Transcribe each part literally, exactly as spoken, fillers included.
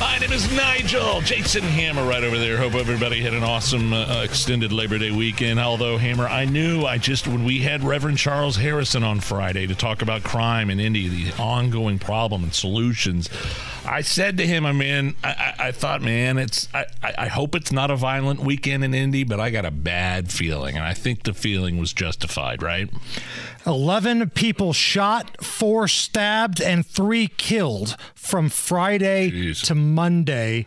My name is Nigel. Jason Hammer right over there. Hope everybody had an awesome uh, extended Labor Day weekend. Although, Hammer, I knew I just, when we had Reverend Charles Harrison on Friday to talk about crime in Indy, the ongoing problem and solutions, I said to him, I mean, I, I, I thought, man, it's I, I hope it's not a violent weekend in Indy, but I got a bad feeling. And I think the feeling was justified, right? eleven people shot, four stabbed, and three killed from Friday Jeez. to Monday.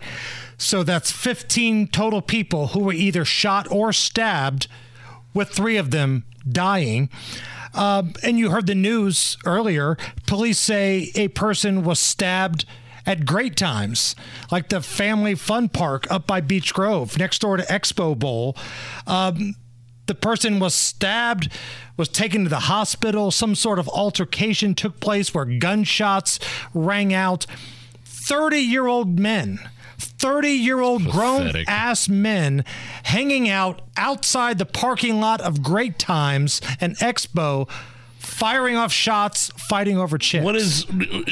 So that's fifteen total people who were either shot or stabbed, with three of them dying. Uh, and you heard the news earlier. Police say a person was stabbed at Great Times, like the family fun park up by Beech Grove, next door to Expo Bowl. Um, the person was stabbed, was taken to the hospital. Some sort of altercation took place where gunshots rang out. thirty-year-old men, thirty-year-old grown-ass men hanging out outside the parking lot of Great Times and Expo, firing off shots, fighting over chips. What is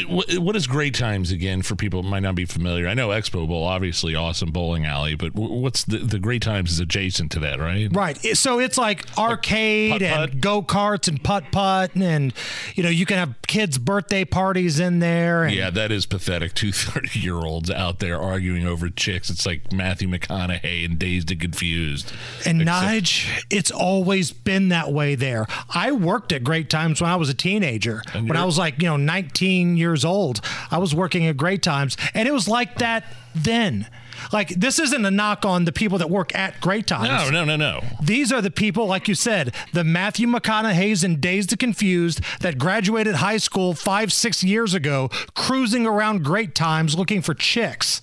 what is Great Times again, for people who might not be familiar? I know Expo Bowl, obviously awesome bowling alley, but what's the, the Great Times is adjacent to that, right? Right. So it's like arcade, like putt-putt, and go-karts and putt-putt, and you know, you can have kids' birthday parties in there. And yeah, that is pathetic. Two thirty-year-olds out there arguing over chicks. It's like Matthew McConaughey and Dazed and Confused. And Except- Nige, it's always been that way there. I worked at Great Times when I was a teenager. When I was like, you know, nineteen years old, I was working at Great Times, and it was like that then. Like, this isn't a knock on the people that work at Great Times. No, no, no, no. These are the people, like you said, the Matthew McConaughey's and Dazed and Confused that graduated high school five, six years ago, cruising around Great Times looking for chicks.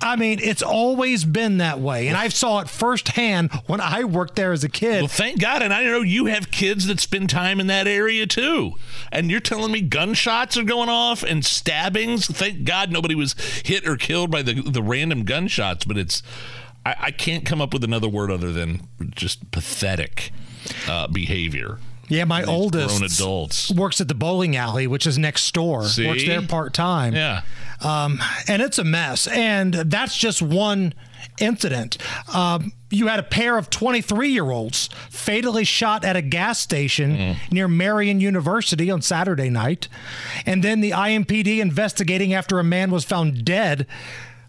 I mean, it's always been that way. And I saw it firsthand when I worked there as a kid. Well, thank God. And I know you have kids that spend time in that area, too. And you're telling me gunshots are going off and stabbings? Thank God nobody was hit or killed by the, the random gunshots. But it's, I, I can't come up with another word other than just pathetic uh, behavier. Yeah, my oldest works at the bowling alley, which is next door. See? Works there part-time. Yeah. Um, and it's a mess. And that's just one incident. Um, you had a pair of twenty-three-year-olds fatally shot at a gas station mm. near Marion University on Saturday night. And then the I M P D investigating after a man was found dead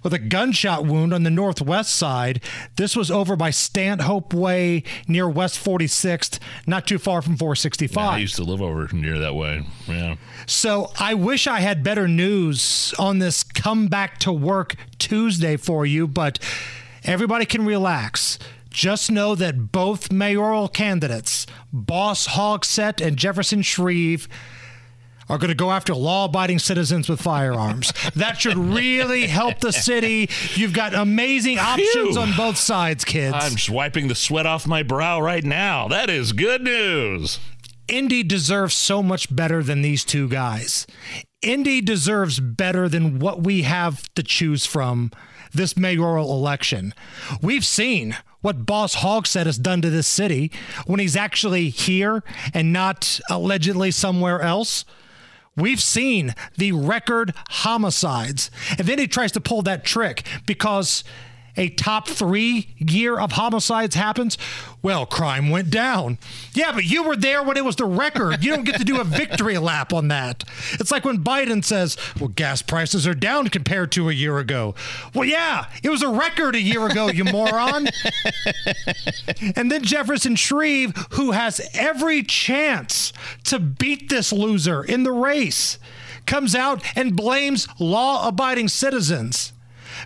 with a gunshot wound on the northwest side. This was over by Stanhope Way near West forty-sixth, not too far from four sixty-five. Yeah, I used to live over near that way. Yeah. So I wish I had better news on this come back to work Tuesday for you, but everybody can relax. Just know that both mayoral candidates, Boss Hogsett and Jefferson Shreve, are going to go after law-abiding citizens with firearms. That should really help the city. You've got amazing options Phew. on both sides, kids. I'm just wiping the sweat off my brow right now. That is good news. Indy deserves so much better than these two guys. Indy deserves better than what we have to choose from this mayoral election. We've seen what Boss Hogsett has done to this city when he's actually here and not allegedly somewhere else. We've seen the record homicides. And then he tries to pull that trick because a top three year of homicides happens. Well, crime went down. Yeah, but you were there when it was the record. You don't get to do a victory lap on that. It's like when Biden says, well, gas prices are down compared to a year ago. Well, yeah, it was a record a year ago, you moron. And then Jefferson Shreve, who has every chance to beat this loser in the race, comes out and blames law-abiding citizens.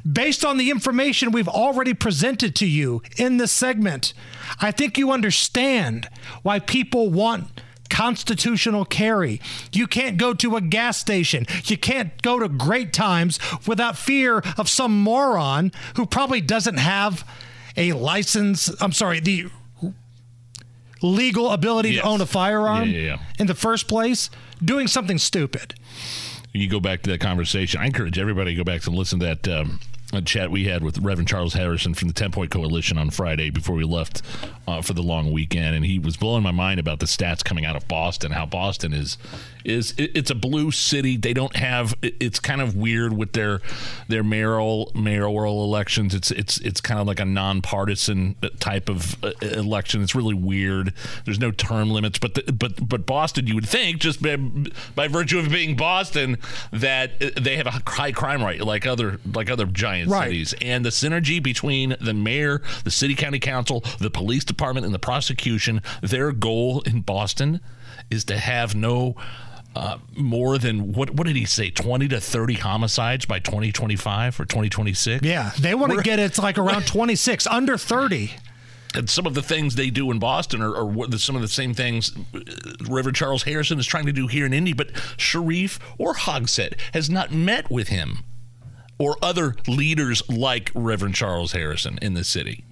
Based on the information we've already presented to you in this segment, I think you understand why people want constitutional carry. You can't go to a gas station. You can't go to Great Times without fear of some moron who probably doesn't have a license. I'm sorry, the legal ability yes. to own a firearm yeah, yeah, yeah. in the first place doing something stupid. You go back to that conversation. I encourage everybody to go back and listen to that um, chat we had with Reverend Charles Harrison from the Ten Point Coalition on Friday before we left uh, for the long weekend, and he was blowing my mind about the stats coming out of Boston, how Boston is is it, it's a blue city. They don't have it, it's kind of weird with their their mayoral mayoral elections. It's it's it's kind of like a nonpartisan type of uh, election. It's really weird. There's no term limits, but the, but but Boston, you would think just by, by virtue of being Boston that they have a high crime rate like other like other giant right. cities. And the synergy between the mayor, the city county council, the police department, and the prosecution, their goal in Boston is to have no Uh, more than, what what did he say, twenty to thirty homicides by twenty twenty-five or twenty twenty-six? Yeah, they want to get it's like around twenty-six, under thirty. And some of the things they do in Boston are, are some of the same things Reverend Charles Harrison is trying to do here in Indy, but Sharif or Hogsett has not met with him or other leaders like Reverend Charles Harrison in the city.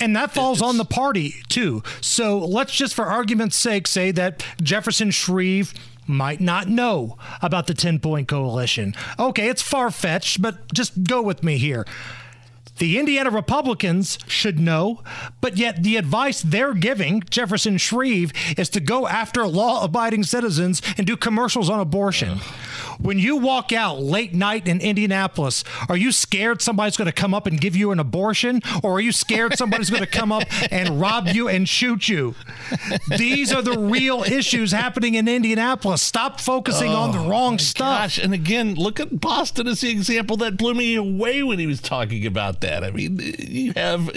And that falls it's, on the party, too. So let's just, for argument's sake, say that Jefferson Shreve might not know about the Ten Point Coalition. Okay, it's far-fetched, but just go with me here. The Indiana Republicans should know, but yet the advice they're giving, Jefferson Shreve, is to go after law-abiding citizens and do commercials on abortion. Uh. When you walk out late night in Indianapolis, are you scared somebody's going to come up and give you an abortion? Or are you scared somebody's going to come up and rob you and shoot you? These are the real issues happening in Indianapolis. Stop focusing oh, on the wrong stuff. Gosh. And again, look at Boston as the example that blew me away when he was talking about that. I mean, you have,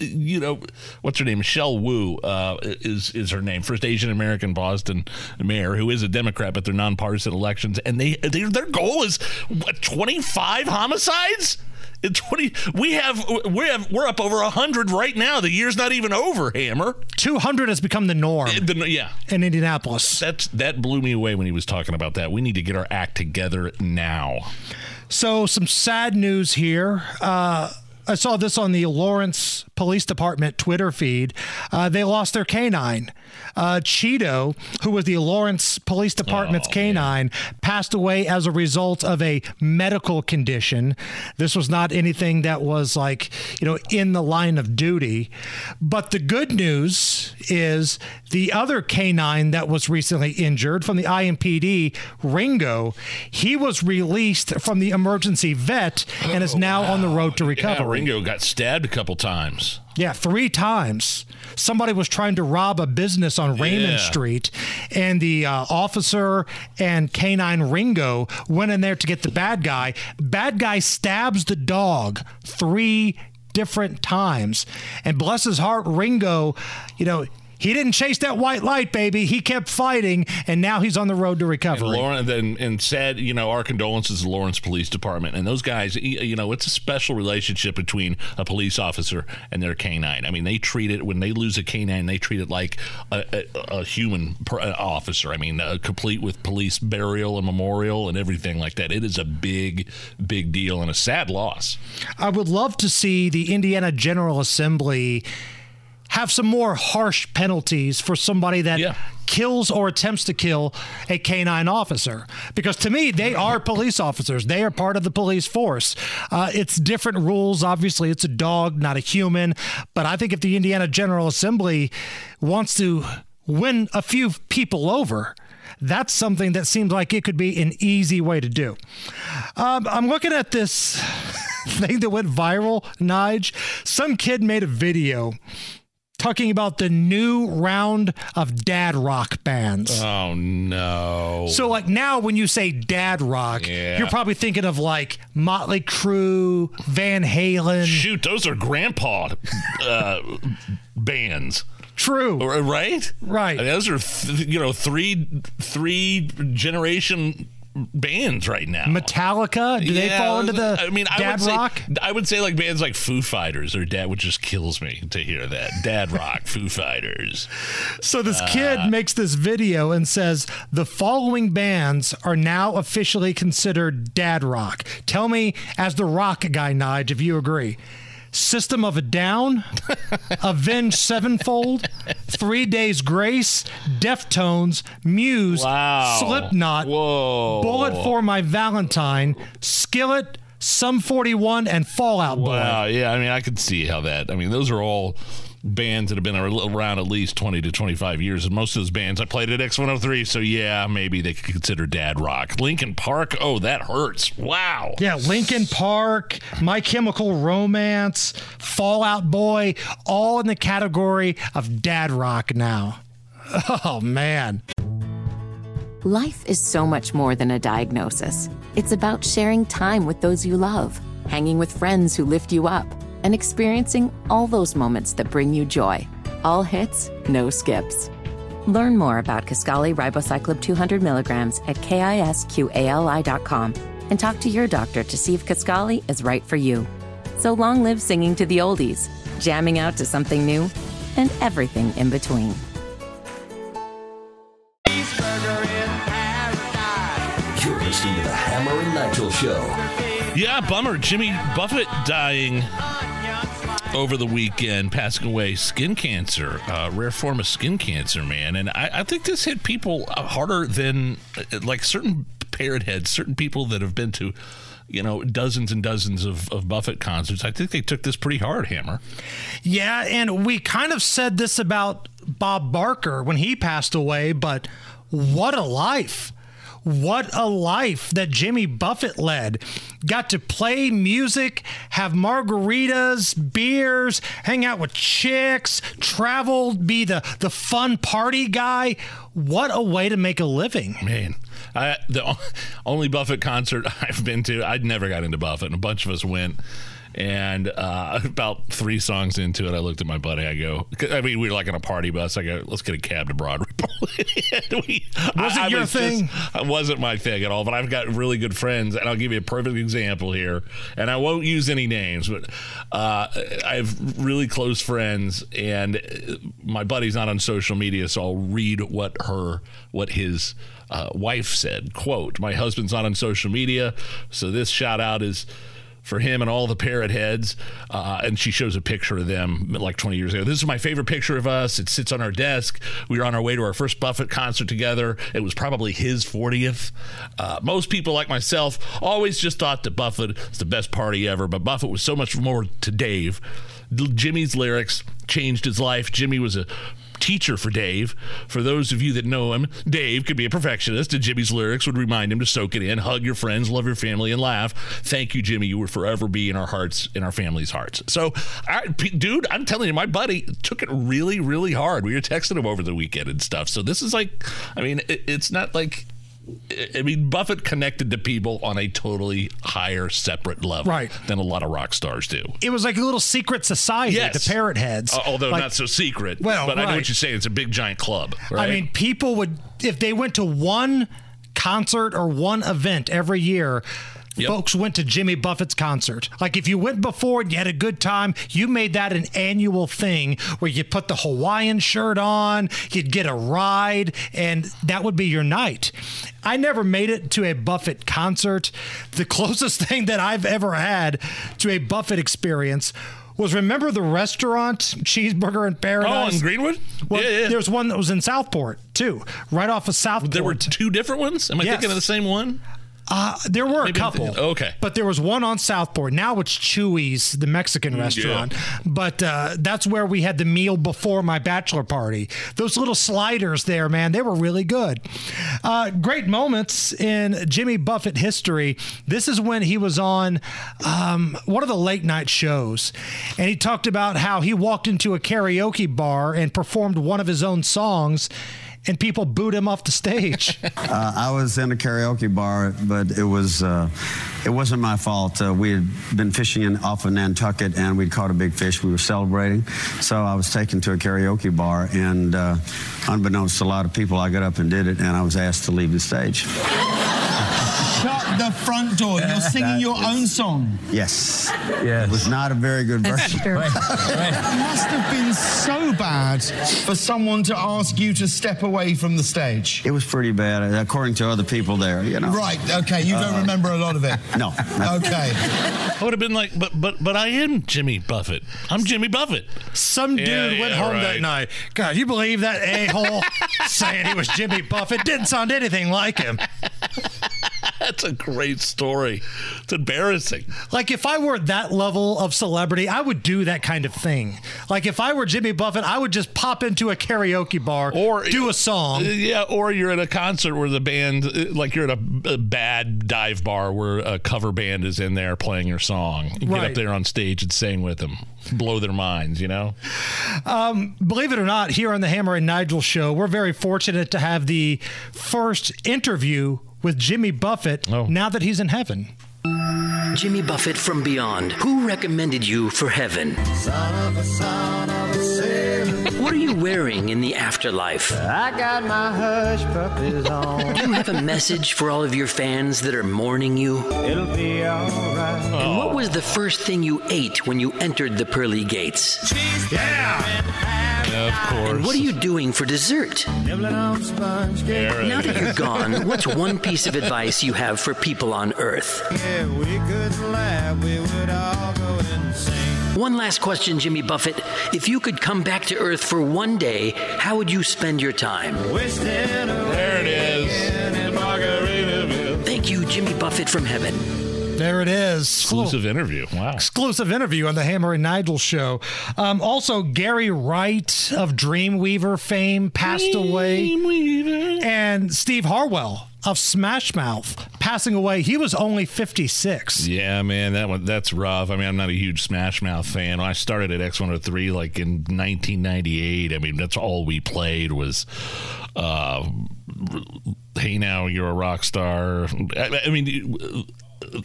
you know, what's her name? Michelle Wu uh, is is her name, first Asian American Boston mayor, who is a Democrat, but they're nonpartisan elections, and they, they their goal is what, twenty-five homicides? In twenty, we have we have we're up over a hundred right now. The year's not even over. Hammer, two hundred has become the norm. It, the, yeah, in Indianapolis, that's that blew me away when he was talking about that. We need to get our act together now. So some sad news here. Uh, I saw this on the Lawrence Police Department Twitter feed. Uh, they lost their canine. Uh, Cheeto, who was the Lawrence Police Department's oh, canine, yeah. passed away as a result of a medical condition. This was not anything that was like, you know, in the line of duty. But the good news is the other canine that was recently injured from the I M P D, Ringo, he was released from the emergency vet and is now oh, wow. on the road to recovery. Yeah, Ringo got stabbed a couple times. Yeah, three times. Somebody was trying to rob a business on Raymond yeah. Street, and the uh, officer and canine Ringo went in there to get the bad guy. Bad guy stabs the dog three different times. And bless his heart, Ringo, you know, he didn't chase that white light, baby. He kept fighting, and now he's on the road to recovery. And, Lauren, and, and sad, you know, our condolences to the Lawrence Police Department. And those guys, you know, it's a special relationship between a police officer and their canine. I mean, they treat it, when they lose a canine, they treat it like a, a, a human per, an officer. I mean, uh, complete with police burial and memorial and everything like that. It is a big, big deal and a sad loss. I would love to see the Indiana General Assembly have some more harsh penalties for somebody that yeah. kills or attempts to kill a canine officer. Because to me, they are police officers. They are part of the police force. Uh, it's different rules. Obviously, it's a dog, not a human. But I think if the Indiana General Assembly wants to win a few people over, that's something that seems like it could be an easy way to do. Um, I'm looking at this thing that went viral, Nige. Some kid made a video talking about the new round of dad rock bands. Oh, no. So, like, now when you say dad rock, yeah. you're probably thinking of, like, Motley Crue, Van Halen. Shoot, those are grandpa uh, bands. True. Right? Right. I mean, those are, th- you know, three three generation bands right now. Metallica? Do yeah, they fall into the I mean, I dad would say, rock? I would say like bands like Foo Fighters or dad, which just kills me to hear that. Dad rock, Foo Fighters. So this uh, kid makes this video and says, the following bands are now officially considered dad rock. Tell me, as the rock guy, Nige, if you agree. System of a Down, Avenged Sevenfold, Three Days Grace, Deftones, Muse, wow. Slipknot, Whoa. Bullet for My Valentine, Skillet, Sum forty-one, and Fallout Boy. Wow, yeah, I mean, I could see how that, I mean, those are all bands that have been around at least twenty to twenty-five years, and most of those bands I played at X one oh three, so yeah, maybe they could consider dad rock. Linkin Park, oh, that hurts. Wow. Yeah, Linkin Park, My Chemical Romance, Fallout Boy, all in the category of dad rock now. Oh, man. Life is so much more than a diagnosis. It's about sharing time with those you love, hanging with friends who lift you up, and experiencing all those moments that bring you joy. All hits, no skips. Learn more about Kisqali Ribociclib two hundred milligrams at kisqali dot com and talk to your doctor to see if Kisqali is right for you. So long live singing to the oldies, jamming out to something new, and everything in between. Cheeseburger in Paradise. You're listening to the Hammer and Nigel Show. Yeah, bummer. Jimmy Buffett dying over the weekend, passing away, skin cancer, uh, rare form of skin cancer, man. And I, I think this hit people harder than, like, certain parrot heads, certain people that have been to, you know, dozens and dozens of, of Buffett concerts. I think they took this pretty hard, Hammer. Yeah, and we kind of said this about Bob Barker when he passed away, but what a life. What a life that Jimmy Buffett led. Got to play music, have margaritas, beers, hang out with chicks, travel, be the, the fun party guy. What a way to make a living. Man, I, the only Buffett concert I've been to, I'd never got into Buffett, and a bunch of us went. And uh, about three songs into it, I looked at my buddy. I go, I mean, we were like on a party bus. I go, let's get a cab to Broadway. we, was I, it your I was thing? Just, it wasn't my thing at all, but I've got really good friends, and I'll give you a perfect example here. And I won't use any names, but uh, I have really close friends, and my buddy's not on social media, so I'll read what her, what his uh, wife said. Quote, my husband's not on social media, so this shout out is for him and all the parrot heads, uh, and she shows a picture of them like twenty years ago. This is my favorite picture of us. It sits on our desk. We were on our way to our first Buffett concert together. It was probably his fortieth. Uh, most people like myself always just thought that Buffett was the best party ever, but Buffett was so much more to Dave. Jimmy's lyrics changed his life. Jimmy was a teacher for Dave. For those of you that know him, Dave could be a perfectionist, and Jimmy's lyrics would remind him to soak it in, hug your friends, love your family, and laugh. Thank you, Jimmy. You will forever be in our hearts, in our family's hearts. So, I, dude, I'm telling you, my buddy took it really, really hard. We were texting him over the weekend and stuff. So this is like, I mean, it, it's not like, I mean, Buffett connected to people on a totally higher, separate level right. than a lot of rock stars do. It was like a little secret society, yes. the Parrot Heads. Uh, although like, not so secret, well, but right. I know what you're saying. It's a big, giant club. Right? I mean, people would, if they went to one concert or one event every year, yep. folks went to Jimmy Buffett's concert. Like, if you went before and you had a good time, you made that an annual thing where you put the Hawaiian shirt on, you'd get a ride, and that would be your night. I never made it to a Buffett concert. The closest thing that I've ever had to a Buffett experience was, remember the restaurant Cheeseburger in Paradise? Oh, in Greenwood? Well, yeah, yeah. There's one that was in Southport, too, right off of Southport. There were two different ones? Am I yes. thinking of the same one? Uh, there were Maybe a couple, okay, but there was one on Southport. Now it's Chewy's, the Mexican restaurant, yeah. but uh, that's where we had the meal before my bachelor party. Those little sliders there, man, they were really good. Uh, great moments in Jimmy Buffett history. This is when he was on um, one of the late night shows, and he talked about how he walked into a karaoke bar and performed one of his own songs, and people booed him off the stage. uh, I was in a karaoke bar, but it was uh, it wasn't my fault. Uh, we had been fishing in, off of Nantucket, and we'd caught a big fish. We were celebrating, so I was taken to a karaoke bar, and uh, unbeknownst to a lot of people, I got up and did it, and I was asked to leave the stage. shut the front door. You're singing that your is, own song. Yes. Yes. It was not a very good version. Sure. Right. Right. It must have been so bad for someone to ask you to step away from the stage. It was pretty bad, according to other people there, you know. Right, okay, you don't uh, remember a lot of it. No. Okay. I would have been like, but but but I am Jimmy Buffett. I'm Jimmy Buffett. Some yeah, dude went yeah, home right. that night. God, you believe that a-hole saying he was Jimmy Buffett? Didn't sound anything like him. That's a great story. It's embarrassing. Like, if I were that level of celebrity, I would do that kind of thing. Like, if I were Jimmy Buffett, I would just pop into a karaoke bar or do a song. Yeah, or you're at a concert where the band, like you're at a, a bad dive bar where a cover band is in there playing your song. You right. get up there on stage and sing with them. Blow their minds, you know? Um, believe it or not, here on the Hammer and Nigel show, we're very fortunate to have the first interview with Jimmy Buffett oh. now that he's in heaven. Jimmy Buffett from beyond. Who recommended you for heaven? Son of a son of a sailor. What are you wearing in the afterlife? I got my hush puppies on. Do you have a message for all of your fans that are mourning you? It'll be all right. And oh. what was the first thing you ate when you entered the pearly gates? Cheeseburger yeah. in Paradise. Yeah, of course. And what are you doing for dessert? Nibbling on sponge cake. Now that you're gone, what's one piece of advice you have for people on Earth? Yeah, we could laugh, we would all go insane. One last question, Jimmy Buffett. If you could come back to Earth for one day, how would you spend your time? There it is. Thank you, Jimmy Buffett from heaven. There it is. Exclusive cool. interview. Wow. Exclusive interview on the Hammer and Nigel show. Um, also, Gary Wright of Dreamweaver fame passed Dream away. Dreamweaver. And Steve Harwell of Smash Mouth passing away. He was only fifty-six. Yeah, man, that one that's rough. I mean, I'm not a huge Smash Mouth fan. I started at X one oh three like in nineteen ninety-eight. I mean, that's all we played was... Uh, hey, now, you're a rock star. I, I mean...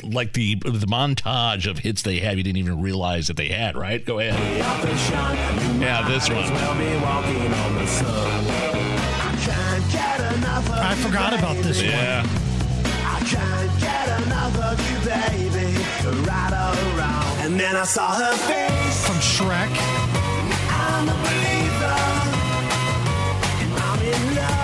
Like the the montage of hits they have, you didn't even realize that they had, right? Go ahead. Yeah, this one. I forgot about this one. Yeah. I can't get enough of you, baby. Right or wrong. And then I saw her face. From Shrek. I'm a believer. And I'm in love.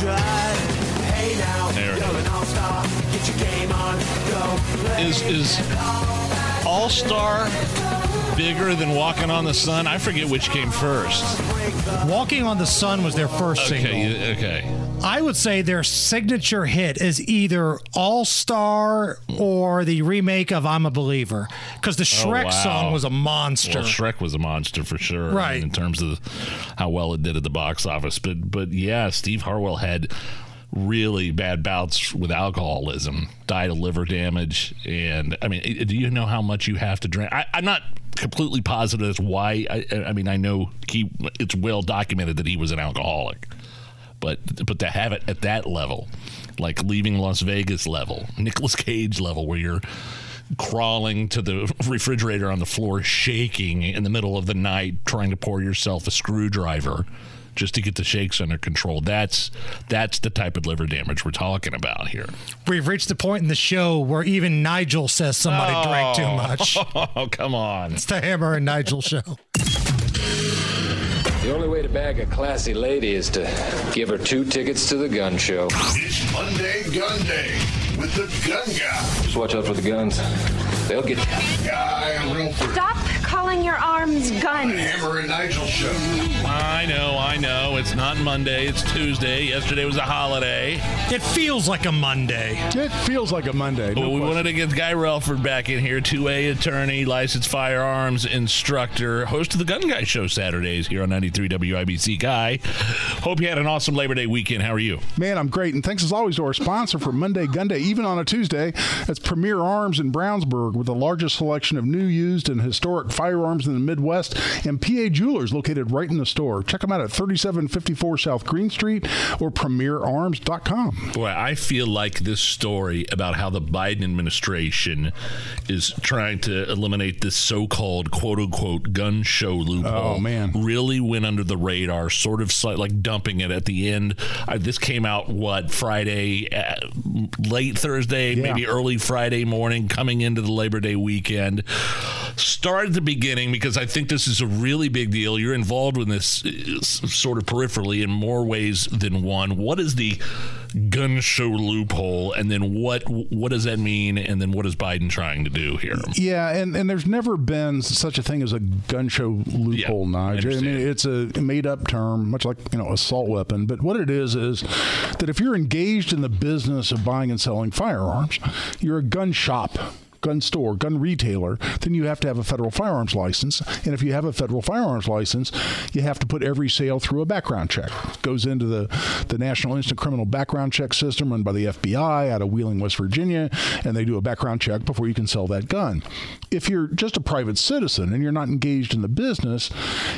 Hey now, there it you're an all-star. Get your game on, go. Is is All-Star bigger than Walking on the Sun? I forget which came first. Walking on the Sun was their first okay, single. Okay. I would say their signature hit is either All-Star or the remake of I'm a Believer, because the Shrek oh, wow. song was a monster. Well, Shrek was a monster for sure, right? I mean, in terms of how well it did at the box office. But but yeah, Steve Harwell had really bad bouts with alcoholism, died of liver damage, and I mean, do you know how much you have to drink? I, I'm not completely positive as why. I, I mean, I know he. It's well documented that he was an alcoholic. But but to have it at that level, like leaving Las Vegas level, Nicolas Cage level, where you're crawling to the refrigerator on the floor, shaking in the middle of the night, trying to pour yourself a screwdriver just to get the shakes under control. That's that's the type of liver damage we're talking about here. We've reached the point in the show where even Nigel says somebody oh, drank too much. Oh, come on. It's the Hammer and Nigel show. The only way to bag a classy lady is to give her two tickets to the gun show. It's Monday Gun Day with the Gun Guy. Just watch out for the guns. They'll get you. Guy Relford. Stop calling your arms guns. The Hammer and Nigel show. I know, I know. It's not Monday. It's Tuesday. Yesterday was a holiday. It feels like a Monday. It feels like a Monday. But no we question. wanted to get Guy Relford back in here. two A attorney, licensed firearms instructor, host of the Gun Guy show Saturdays here on ninety-three W I B C. Guy, hope you had an awesome Labor Day weekend. How are you? Man, I'm great, and thanks as always to our sponsor for Monday Gun Day, even on a Tuesday. That's Premier Arms in Brownsburg, with the largest selection of new, used, and historic firearms in the Midwest, and P A Jewelers, located right in the store. Check them out at thirty-seven one fifty-four South Green Street or premier arms dot com. Boy, I feel like this story about how the Biden administration is trying to eliminate this so-called quote-unquote gun show loophole oh, man. really went under the radar, sort of slight, like dumping it at the end. I, this came out, what, Friday, uh, late Thursday, yeah. maybe early Friday morning, coming into the Labor Day weekend. Start at the beginning because I think this is a really big deal. You're involved with this uh, sort of peripherally in more ways than one. What is the gun show loophole, and then what what does that mean, and then what is Biden trying to do here? Yeah, and, and there's never been such a thing as a gun show loophole, yeah, Nigel. I, I mean, it's a made-up term, much like, you know, assault weapon. But what it is is that if you're engaged in the business of buying and selling firearms, you're a gun shop, gun store, gun retailer, then you have to have a federal firearms license. And if you have a federal firearms license, you have to put every sale through a background check. It goes into the, the National Instant Criminal Background Check System run by the F B I out of Wheeling, West Virginia, and they do a background check before you can sell that gun. If you're just a private citizen and you're not engaged in the business,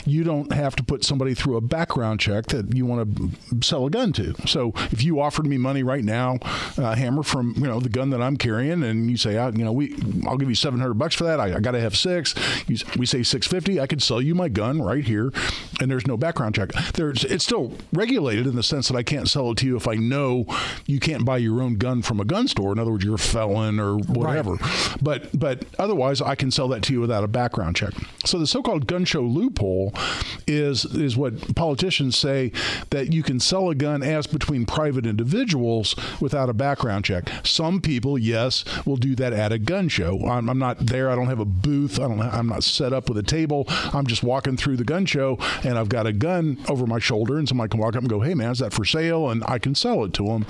you don't have to put somebody through a background check that you want to sell a gun to. So if you offered me money right now, uh, Hammer, from, you know, the gun that I'm carrying, and you say, I, you know, we I'll give you seven hundred bucks for that. I, I got to have six. You, we say six fifty. I could sell you my gun right here, and there's no background check. There's, it's still regulated in the sense that I can't sell it to you if I know you can't buy your own gun from a gun store. In other words, you're a felon or whatever. Right. But but otherwise, I can sell that to you without a background check. So the so-called gun show loophole is is what politicians say, that you can sell a gun as between private individuals without a background check. Some people, yes, will do that at a gun show. I'm, I'm not there. I don't have a booth. I don't. I'm not set up with a table. I'm just walking through the gun show, and I've got a gun over my shoulder, and somebody can walk up and go, "Hey, man, is that for sale?" And I can sell it to them.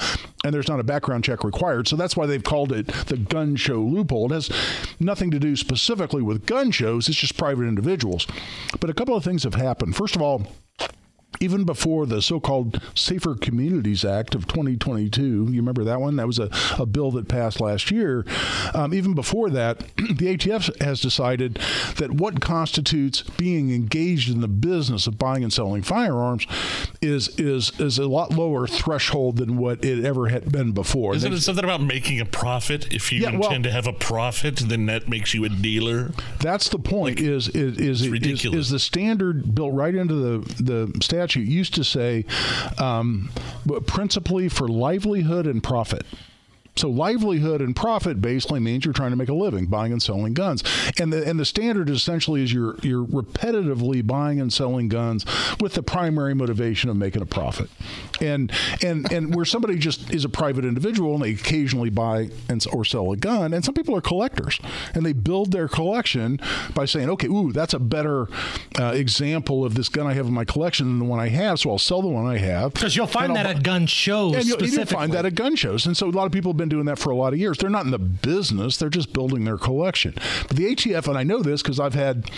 And there's not a background check required. So that's why they've called it the gun show loophole. It has nothing to do specifically with gun shows. It's just private individuals. But a couple of things have happened. First of all, even before the so-called Safer Communities Act of twenty twenty-two, you remember that one? That was a, a bill that passed last year. Um, even before that, the A T F has decided that what constitutes being engaged in the business of buying and selling firearms is is is a lot lower threshold than what it ever had been before. Isn't it something about making a profit? If you yeah, intend well, to have a profit, then that makes you a dealer? That's the point. Like, is, is, is, it's ridiculous. Is, is the standard built right into the, the statute? Statute used to say um, principally for livelihood and profit. So livelihood and profit basically means you're trying to make a living buying and selling guns. And the and the standard essentially is you're you're repetitively buying and selling guns with the primary motivation of making a profit. And and and where somebody just is a private individual and they occasionally buy and or sell a gun, and some people are collectors and they build their collection by saying, okay, ooh, that's a better uh, example of this gun I have in my collection than the one I have, so I'll sell the one I have. Because you'll find that buy. at gun shows and specifically. You'll find that at gun shows. And so a lot of people have been doing that for a lot of years. They're not in the business. They're just building their collection. But the A T F, and I know this because I've had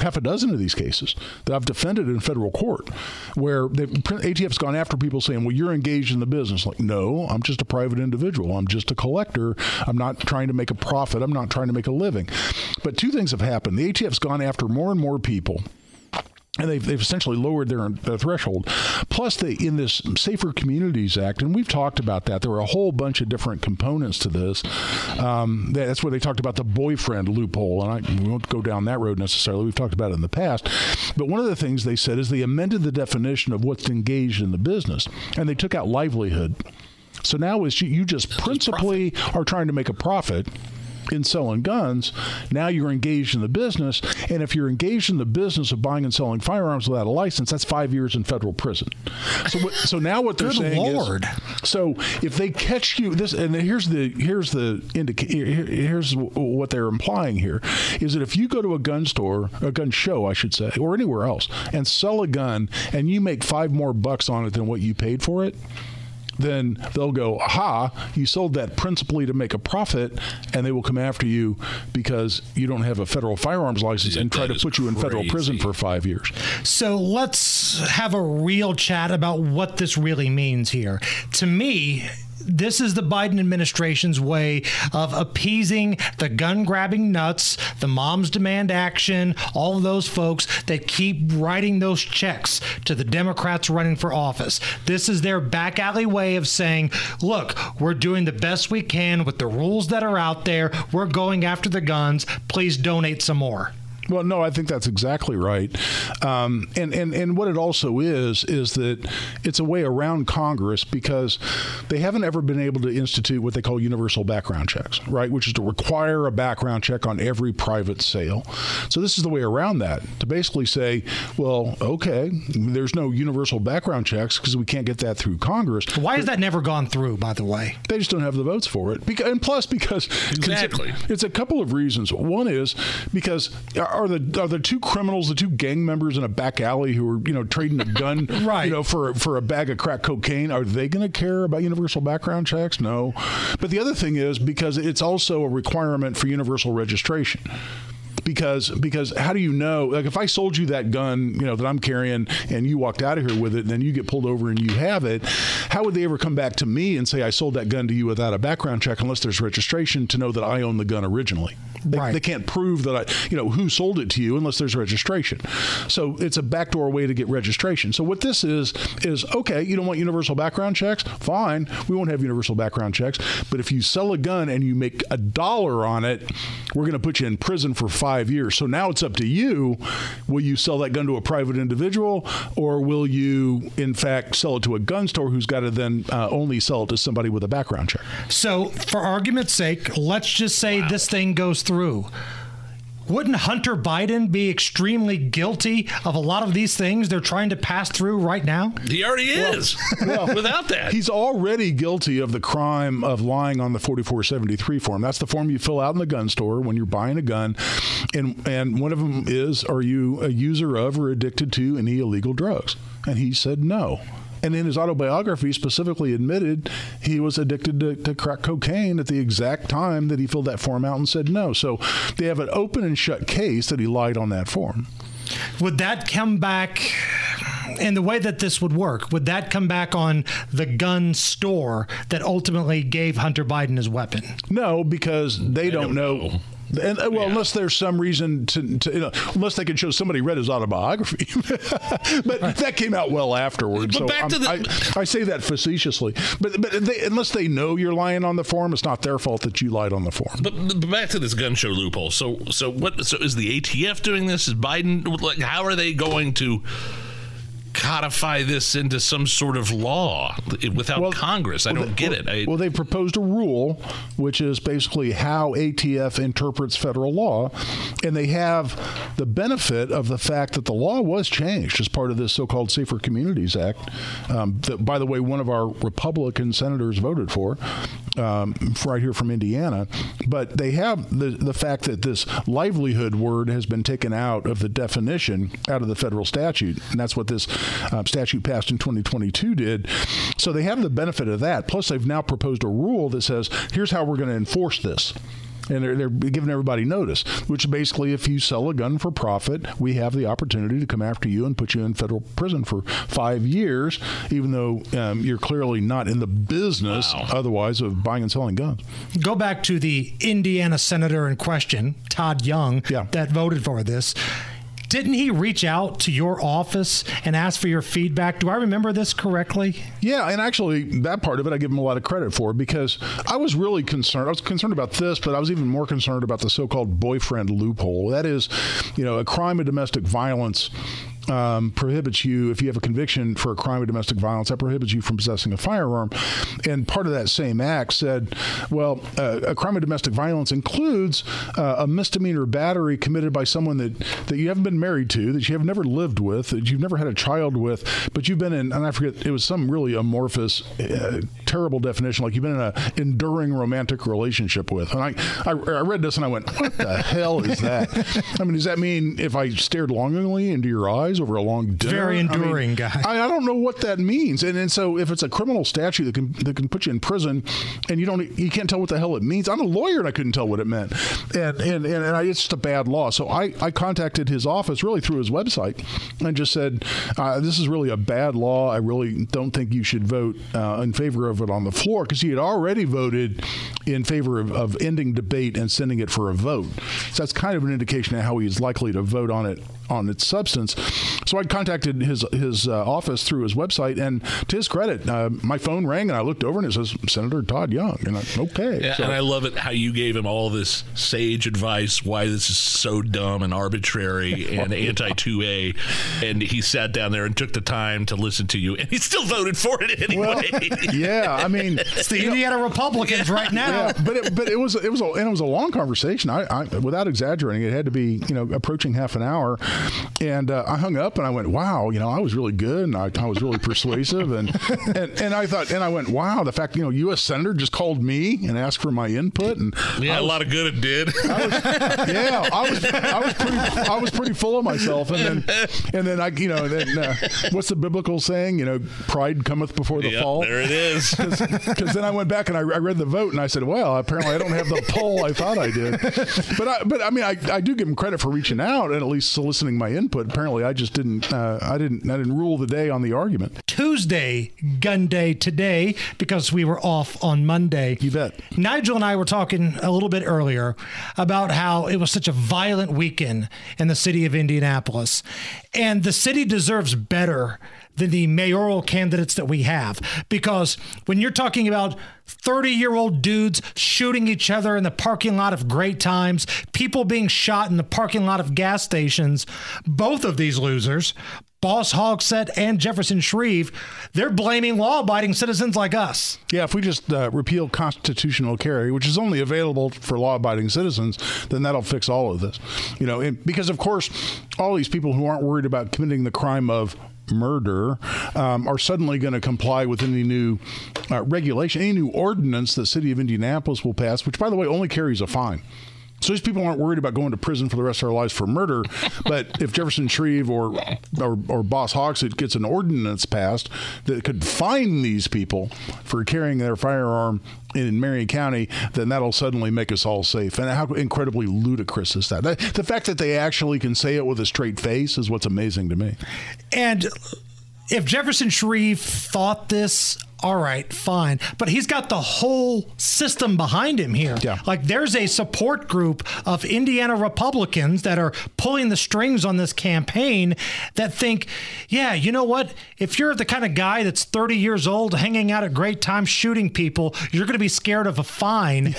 half a dozen of these cases that I've defended in federal court, where the A T F's gone after people saying, well, you're engaged in the business. Like, no, I'm just a private individual. I'm just a collector. I'm not trying to make a profit. I'm not trying to make a living. But two things have happened. The A T F's gone after more and more people, and they've, they've essentially lowered their, their threshold. Plus, they, in this Safer Communities Act, and we've talked about that, there were a whole bunch of different components to this. Um, that's where they talked about the boyfriend loophole, and I, we won't go down that road necessarily. We've talked about it in the past. But one of the things they said is they amended the definition of what's engaged in the business, and they took out livelihood. So now it's you, you just principally are trying to make a profit in selling guns. Now you're engaged in the business, and if you're engaged in the business of buying and selling firearms without a license, that's five years in federal prison. So, what, so now what they're saying Lord. is, so if they catch you, this, and here's the here's the indica- here, here's what they're implying here, is that if you go to a gun store, a gun show, I should say, or anywhere else, and sell a gun, and you make five more bucks on it than what you paid for it, then they'll go, aha, you sold that principally to make a profit, and they will come after you because you don't have a federal firearms license yeah, and try to put you in crazy. federal prison for five years. So let's have a real chat about what this really means here. To me, this is the Biden administration's way of appeasing the gun-grabbing nuts, the moms demand action, all of those folks that keep writing those checks to the Democrats running for office. This is their back alley way of saying, look, we're doing the best we can with the rules that are out there. We're going after the guns. Please donate some more. Well, no, I think that's exactly right. Um, and, and, and what it also is, is that it's a way around Congress because they haven't ever been able to institute what they call universal background checks, right, which is to require a background check on every private sale. So this is the way around that, to basically say, well, okay, there's no universal background checks because we can't get that through Congress. Why has that never gone through, by the way? They just don't have the votes for it. Because, and plus, because exactly. It's a couple of reasons. One is because our Are the are the two criminals, the two gang members in a back alley who are, you know, trading a gun, right. you know, for for a bag of crack cocaine? Are they going to care about universal background checks? No. But the other thing is because it's also a requirement for universal registration. Because because how do you know, like if I sold you that gun, you know, that I'm carrying and you walked out of here with it and then you get pulled over and you have it, how would they ever come back to me and say I sold that gun to you without a background check unless there's registration to know that I own the gun originally? They, right. they can't prove that I, you know, who sold it to you unless there's registration. So it's a backdoor way to get registration. So what this is, is okay, you don't want universal background checks? Fine. We won't have universal background checks. But if you sell a gun and you make a dollar on it, we're going to put you in prison for five Five years. So now it's up to you. Will you sell that gun to a private individual, or will you, in fact, sell it to a gun store who's got to then uh, only sell it to somebody with a background check? So, for argument's sake, let's just say wow. this thing goes through. Wouldn't Hunter Biden be extremely guilty of a lot of these things they're trying to pass through right now? He already is. Well, well, without that. He's already guilty of the crime of lying on the forty-four seventy-three form. That's the form you fill out in the gun store when you're buying a gun. And and one of them is, are you a user of or addicted to any illegal drugs? And he said no. And in his autobiography, he specifically admitted he was addicted to, to crack cocaine at the exact time that he filled that form out and said no. So they have an open and shut case that he lied on that form. Would that come back, and the way that this would work, would that come back on the gun store that ultimately gave Hunter Biden his weapon? No, because they, they don't, don't know. know. And, well, yeah. unless there's some reason to, to you know, unless they could show somebody read his autobiography, but right. that came out well afterwards. But so back to the I, I say that facetiously, but but they, unless they know you're lying on the form, it's not their fault that you lied on the form. But, but back to this gun show loophole. So so what? So is the A T F doing this? Is Biden? Like, how are they going to codify this into some sort of law without well, Congress? I well, don't get well, it. I, well, they proposed a rule, which is basically how A T F interprets federal law, and they have the benefit of the fact that the law was changed as part of this so-called Safer Communities Act, um, that, by the way, one of our Republican senators voted for, um, right here from Indiana. But they have the, the fact that this livelihood word has been taken out of the definition, out of the federal statute, and that's what this Uh, statute passed in twenty twenty-two did. So they have the benefit of that. Plus, they've now proposed a rule that says, here's how we're going to enforce this. And they're, they're giving everybody notice, which basically, if you sell a gun for profit, we have the opportunity to come after you and put you in federal prison for five years, even though um, you're clearly not in the business wow. otherwise of buying and selling guns. Go back to the Indiana senator in question, Todd Young, yeah. that voted for this. Didn't he reach out to your office and ask for your feedback? Do I remember this correctly? Yeah, and actually, that part of it I give him a lot of credit for because I was really concerned. I was concerned about this, but I was even more concerned about the so-called boyfriend loophole. That is, you know, a crime of domestic violence Um, prohibits you, if you have a conviction for a crime of domestic violence, that prohibits you from possessing a firearm. And part of that same act said, well, uh, a crime of domestic violence includes uh, a misdemeanor battery committed by someone that, that you haven't been married to, that you have never lived with, that you've never had a child with, but you've been in, and I forget, it was some really amorphous, uh, terrible definition, like you've been in an enduring romantic relationship with. And I, I, I read this and I went, what the hell is that? I mean, does that mean if I stared longingly into your eyes, times over a long dinner. Very enduring, I mean, guy. I, I don't know what that means. And and so if it's a criminal statute that can that can put you in prison, and you don't you can't tell what the hell it means. I'm a lawyer and I couldn't tell what it meant. And and and, and I, it's just a bad law. So I I contacted his office really through his website and just said, uh, this is really a bad law. I really don't think you should vote uh, in favor of it on the floor, because he had already voted in favor of, of ending debate and sending it for a vote. So that's kind of an indication of how he's likely to vote on it, on its substance. So I contacted his his uh, office through his website, and to his credit, uh, my phone rang and I looked over and it says Senator Todd Young, and I'm okay. Yeah, so. And I love it how you gave him all this sage advice, why this is so dumb and arbitrary and anti two A, and he sat down there and took the time to listen to you, and he still voted for it anyway. Well, yeah, I mean, it's the Indiana know, Republicans yeah, right now. Yeah, but it, but it was it was a, and it was a long conversation. I, I without exaggerating, it had to be you know approaching half an hour. And uh, I hung up and I went, wow, you know, I was really good and I, I was really persuasive. And, and and I thought, and I went, wow, the fact, you know, U S Senator just called me and asked for my input. And yeah, was, a lot of good it did. I was, yeah, I was I was pretty I was pretty full of myself. And then, and then I, you know, then uh, what's the biblical saying? You know, pride cometh before the yep, fall. There it is. Because then I went back and I, I read the vote and I said, well, apparently I don't have the poll I thought I did. But I, but I mean, I, I do give him credit for reaching out and at least soliciting Listening my input. Apparently, I just didn't. Uh, I didn't. I didn't rule the day on the argument. Tuesday, gun day today, because we were off on Monday. You bet. Nigel and I were talking a little bit earlier about how it was such a violent weekend in the city of Indianapolis, and the city deserves better than the mayoral candidates that we have, because when you're talking about thirty-year-old dudes shooting each other in the parking lot of Great Times, people being shot in the parking lot of gas stations, both of these losers, Boss Hogsett and Jefferson Shreve, they're blaming law-abiding citizens like us. Yeah, if we just uh, repeal constitutional carry, which is only available for law-abiding citizens, then that'll fix all of this. You know, and because, of course, all these people who aren't worried about committing the crime of murder um, are suddenly going to comply with any new uh, regulation, any new ordinance the city of Indianapolis will pass, which, by the way, only carries a fine. So these people aren't worried about going to prison for the rest of their lives for murder, but if Jefferson Shreve or, or or Boss Hogsett gets an ordinance passed that could fine these people for carrying their firearm in Marion County, then that'll suddenly make us all safe. And how incredibly ludicrous is that? that the fact that they actually can say it with a straight face is what's amazing to me. And if Jefferson Shreve thought this, all right, fine. But he's got the whole system behind him here. Yeah. Like, there's a support group of Indiana Republicans that are pulling the strings on this campaign that think, yeah, you know what? If you're the kind of guy that's thirty years old, hanging out at Great Times shooting people, you're going to be scared of a fine.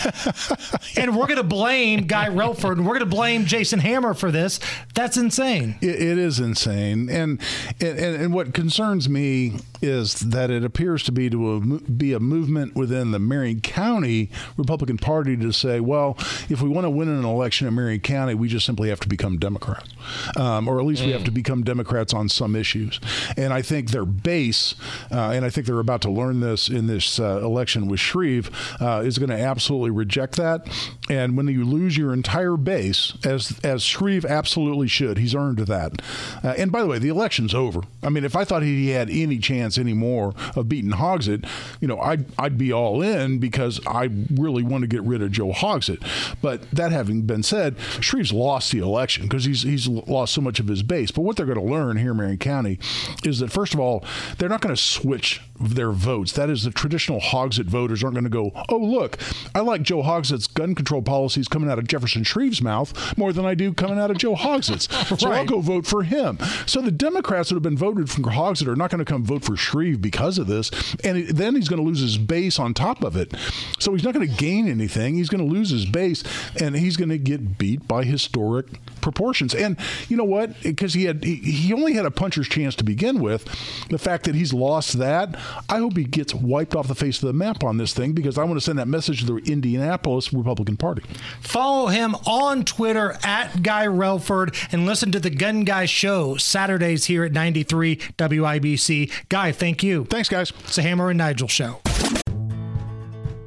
And we're going to blame Guy Relford, and we're going to blame Jason Hammer for this. That's insane. It, it is insane. And, and, and what concerns me is that it appears to be to a, be a movement within the Marion County Republican Party to say, well, if we want to win an election in Marion County, we just simply have to become Democrats, um, or at least mm. we have to become Democrats on some issues. And I think their base, uh, and I think they're about to learn this in this uh, election with Shreve, uh, is going to absolutely reject that. And when you lose your entire base, as as Shreve absolutely should, he's earned that. Uh, and by the way, the election's over. I mean, if I thought he had any chance anymore of beating Hogsett, It, you know, I'd, I'd be all in because I really want to get rid of Joe Hogsett. But that having been said, Shreve's lost the election because he's he's lost so much of his base. But what they're going to learn here in Marion County is that, first of all, they're not going to switch their votes. That is, the traditional Hogsett voters aren't going to go, oh, look, I like Joe Hogsett's gun control policies coming out of Jefferson Shreve's mouth more than I do coming out of Joe Hogsett's. So right. I'll go vote for him. So the Democrats that have been voted for Hogsett are not going to come vote for Shreve because of this. And then he's going to lose his base on top of it. So he's not going to gain anything. He's going to lose his base, and he's going to get beat by historic proportions. And you know what? Because he had he only had a puncher's chance to begin with. The fact that he's lost that, I hope he gets wiped off the face of the map on this thing, because I want to send that message to the Indianapolis Republican Party. Follow him on Twitter, at Guy Relford, and listen to the Gun Guy Show Saturdays here at ninety-three W I B C. Guy, thank you. Thanks, guys. It's a Hammer and Nigel Show.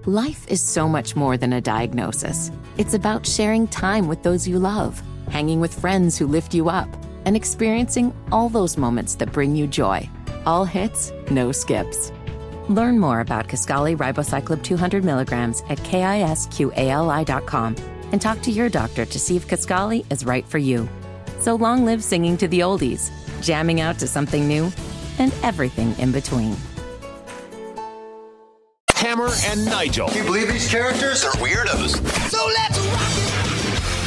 Life is so much more than a diagnosis. It's about sharing time with those you love, hanging with friends who lift you up, and experiencing all those moments that bring you joy. All hits, no skips. Learn more about Kisqali Ribociclib two hundred milligrams at kisqali dot com and talk to your doctor to see if Kisqali is right for you. So long live singing to the oldies, jamming out to something new, and everything in between. Hammer and Nigel. Do you believe these characters are weirdos? So let's rock it!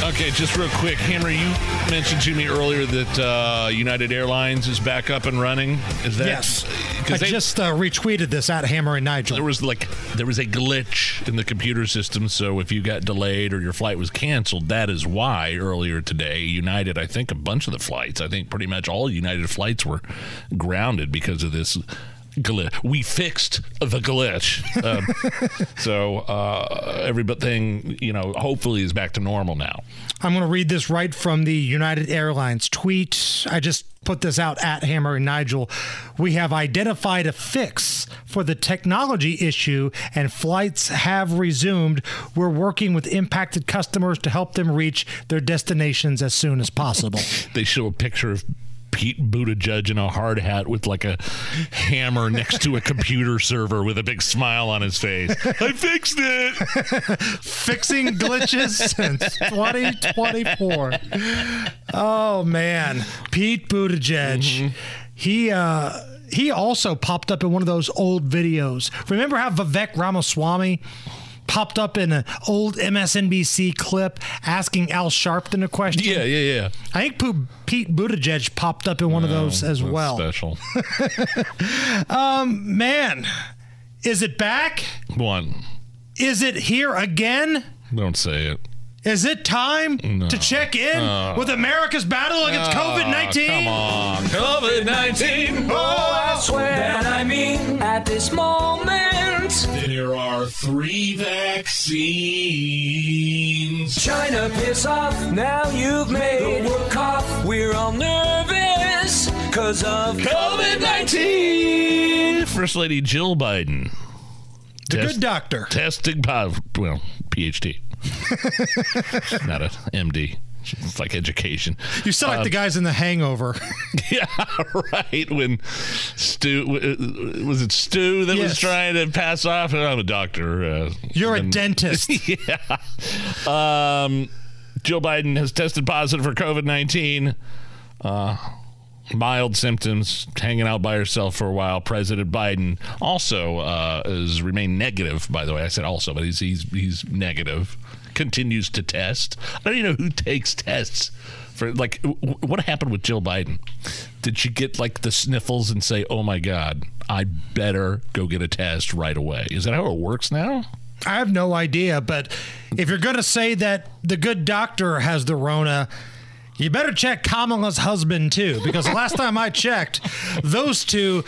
Okay, just real quick, Hammer, you mentioned to me earlier that uh, United Airlines is back up and running. Is that yes? I they, just uh, retweeted this at Hammer and Nigel. There was like there was a glitch in the computer system, so if you got delayed or your flight was canceled, that is why earlier today, United, I think a bunch of the flights, I think pretty much all United flights were grounded because of this glitch. We fixed the glitch. Um, so uh, everything, you know, hopefully is back to normal now. I'm going to read this right from the United Airlines tweet. I just put this out at Hammer and Nigel. We have identified a fix for the technology issue and flights have resumed. We're working with impacted customers to help them reach their destinations as soon as possible. They show a picture of Pete Buttigieg in a hard hat with like a hammer next to a computer server with a big smile on his face. I fixed it. Fixing glitches since twenty twenty-four. Oh, man. Pete Buttigieg. Mm-hmm. He, uh, he also popped up in one of those old videos. Remember how Vivek Ramaswamy popped up in an old M S N B C clip asking Al Sharpton a question? Yeah, yeah, yeah. I think P- Pete Buttigieg popped up in one oh, of those as that's well. Special. um, man, is it back? One. Is it here again? Don't say it. Is it time no. to check in uh, with America's battle against COVID nineteen? Come on. COVID nineteen. Oh, I swear that I mean at this moment. There are three vaccines. China, piss off. Now you've made the world cough. We're all nervous because of COVID nineteen. First Lady Jill Biden. The Test, good doctor. Testing, well, P H D. Not an M D. It's like education. You sound like um, the guys in The Hangover. Yeah, right. When Stu, was it Stu that yes. was trying to pass off? I'm a doctor. Uh, You're and, a dentist. Yeah. Um, Jill Biden has tested positive for COVID nineteen. Uh, mild symptoms, hanging out by herself for a while. President Biden also uh, has remained negative, by the way. I said also, but he's he's, he's negative. Continues to test. I don't even know who takes tests for, like, w- what happened with Jill Biden? Did she get, like, the sniffles and say, oh, my God, I better go get a test right away? Is that how it works now? I have no idea, but if you're going to say that the good doctor has the Rona, you better check Kamala's husband, too, because the last time I checked, those two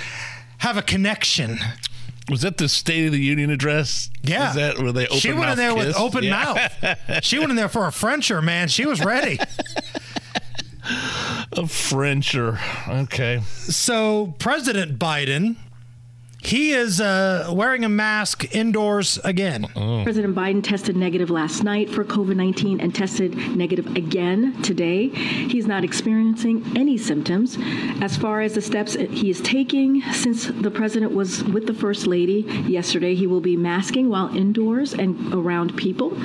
have a connection. Was that the State of the Union address? Yeah. Is that where they open She went mouth in there kissed? With open yeah. mouth. She went in there for a Frencher, man. She was ready. A Frencher. Okay. So President Biden, he is uh, wearing a mask indoors again. Oh. President Biden tested negative last night for COVID nineteen and tested negative again today. He's not experiencing any symptoms. As far as the steps he is taking, since the president was with the First Lady yesterday, he will be masking while indoors and around people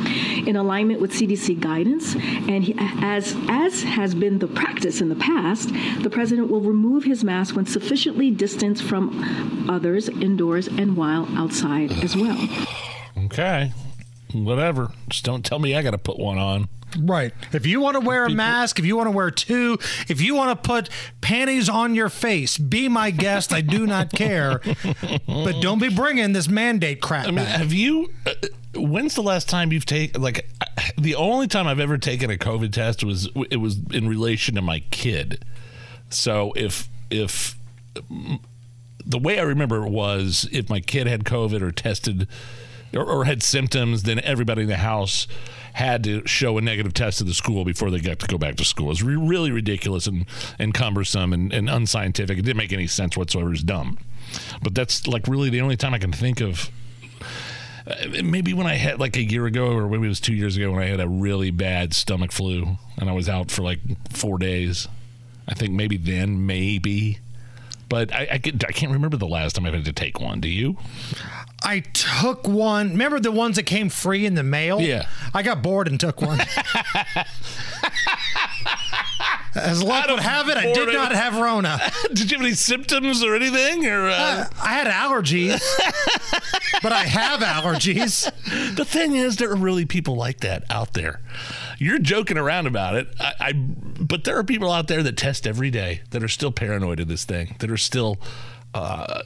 in alignment with C D C guidance. And he, as, as has been the practice in the past, the president will remove his mask when sufficiently distanced from others indoors and while outside as well. Okay. Whatever. Just don't tell me I got to put one on. Right. If you want to wear a mask, if you want to wear two, if you want to put panties on your face, be my guest. I do not care. But don't be bringing this mandate crap I mean, back. Have you... Uh, when's the last time you've taken... Like, I, the only time I've ever taken a COVID test was... It was in relation to my kid. So if... if um, the way I remember it was if my kid had COVID or tested or, or had symptoms, then everybody in the house had to show a negative test to the school before they got to go back to school. It was re- really ridiculous and, and cumbersome and, and unscientific. It didn't make any sense whatsoever. It was dumb. But that's like really the only time I can think of. Maybe when I had like a year ago or maybe it was two years ago when I had a really bad stomach flu and I was out for like four days. I think maybe then, maybe. But I, I, could, I can't remember the last time I had to take one. Do you? I took one. Remember the ones that came free in the mail? Yeah. I got bored and took one. As luck would have it, I did not have Rona. Did you have any symptoms or anything? Or uh... Uh, I had allergies, but I have allergies. The thing is, there are really people like that out there. You're joking around about it, I, I, but there are people out there that test every day that are still paranoid of this thing, that are still uh,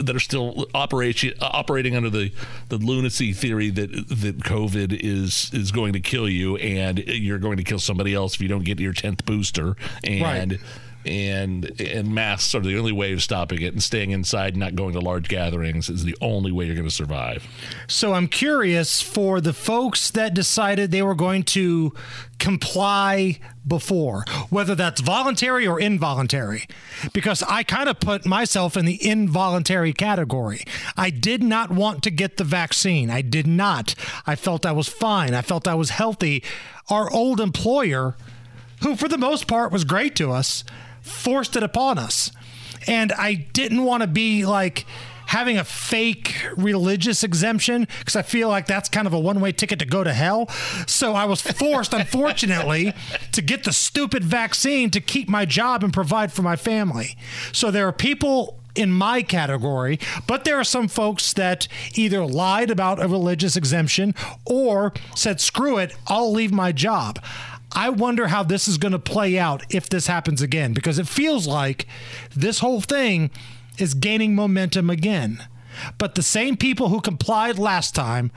that are still operation, operating under the, the lunacy theory that that COVID is is going to kill you, and you're going to kill somebody else if you don't get your tenth booster, and right. and and masks are the only way of stopping it, and staying inside, not going to large gatherings is the only way you're going to survive. So I'm curious for the folks that decided they were going to comply before, whether that's voluntary or involuntary, because I kind of put myself in the involuntary category. I did not want to get the vaccine. I did not. I felt I was fine. I felt I was healthy. Our old employer, who for the most part was great to us, forced it upon us. And I didn't want to be like having a fake religious exemption, because I feel like that's kind of a one-way ticket to go to hell. So I was forced, unfortunately, to get the stupid vaccine to keep my job and provide for my family. So there are people in my category, but there are some folks that either lied about a religious exemption or said, screw it, I'll leave my job. I wonder how this is going to play out if this happens again, because it feels like this whole thing is gaining momentum again. But the same people who complied last time,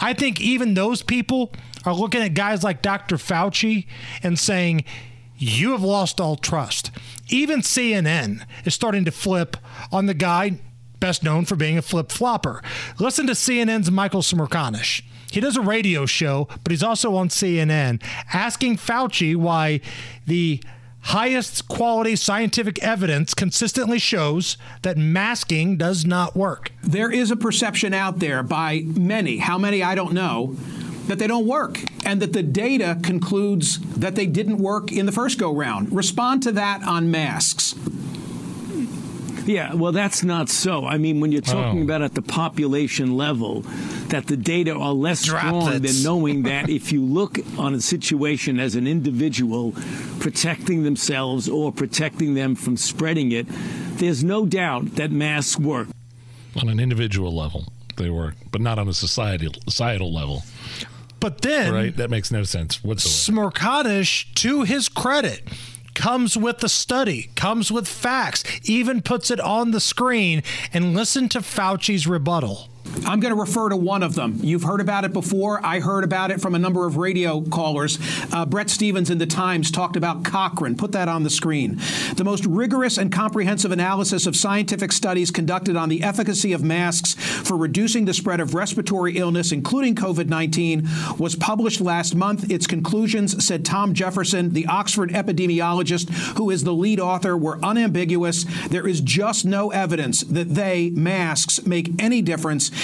I think even those people are looking at guys like Doctor Fauci and saying, you have lost all trust. Even C N N is starting to flip on the guy best known for being a flip-flopper. Listen to C N N's Michael Smirkanish. He does a radio show, but he's also on C N N, asking Fauci why the highest quality scientific evidence consistently shows that masking does not work. There is a perception out there by many, how many I don't know, that they don't work, and that the data concludes that they didn't work in the first go-round. Respond to that on masks. Yeah, well, that's not so. I mean, when you're talking oh. about at the population level, that the data are less Droplets. strong than knowing that if you look on a situation as an individual protecting themselves or protecting them from spreading it, there's no doubt that masks work. On an individual level, they work, but not on a societal, societal level. But then... Right? That makes no sense whatsoever. Smirkanish, to his credit... comes with the study, comes with facts, even puts it on the screen, and listen to Fauci's rebuttal. I'm going to refer to one of them. You've heard about it before. I heard about it from a number of radio callers. Uh, Brett Stevens in The Times talked about Cochrane. Put that on the screen. The most rigorous and comprehensive analysis of scientific studies conducted on the efficacy of masks for reducing the spread of respiratory illness, including COVID nineteen, was published last month. Its conclusions, said Tom Jefferson, the Oxford epidemiologist who is the lead author, were unambiguous. There is just no evidence that they, masks, make any difference.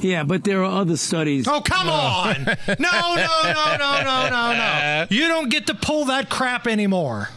Yeah, but there are other studies. Oh, come uh, on. No, no, no, no, no, no, no. You don't get to pull that crap anymore.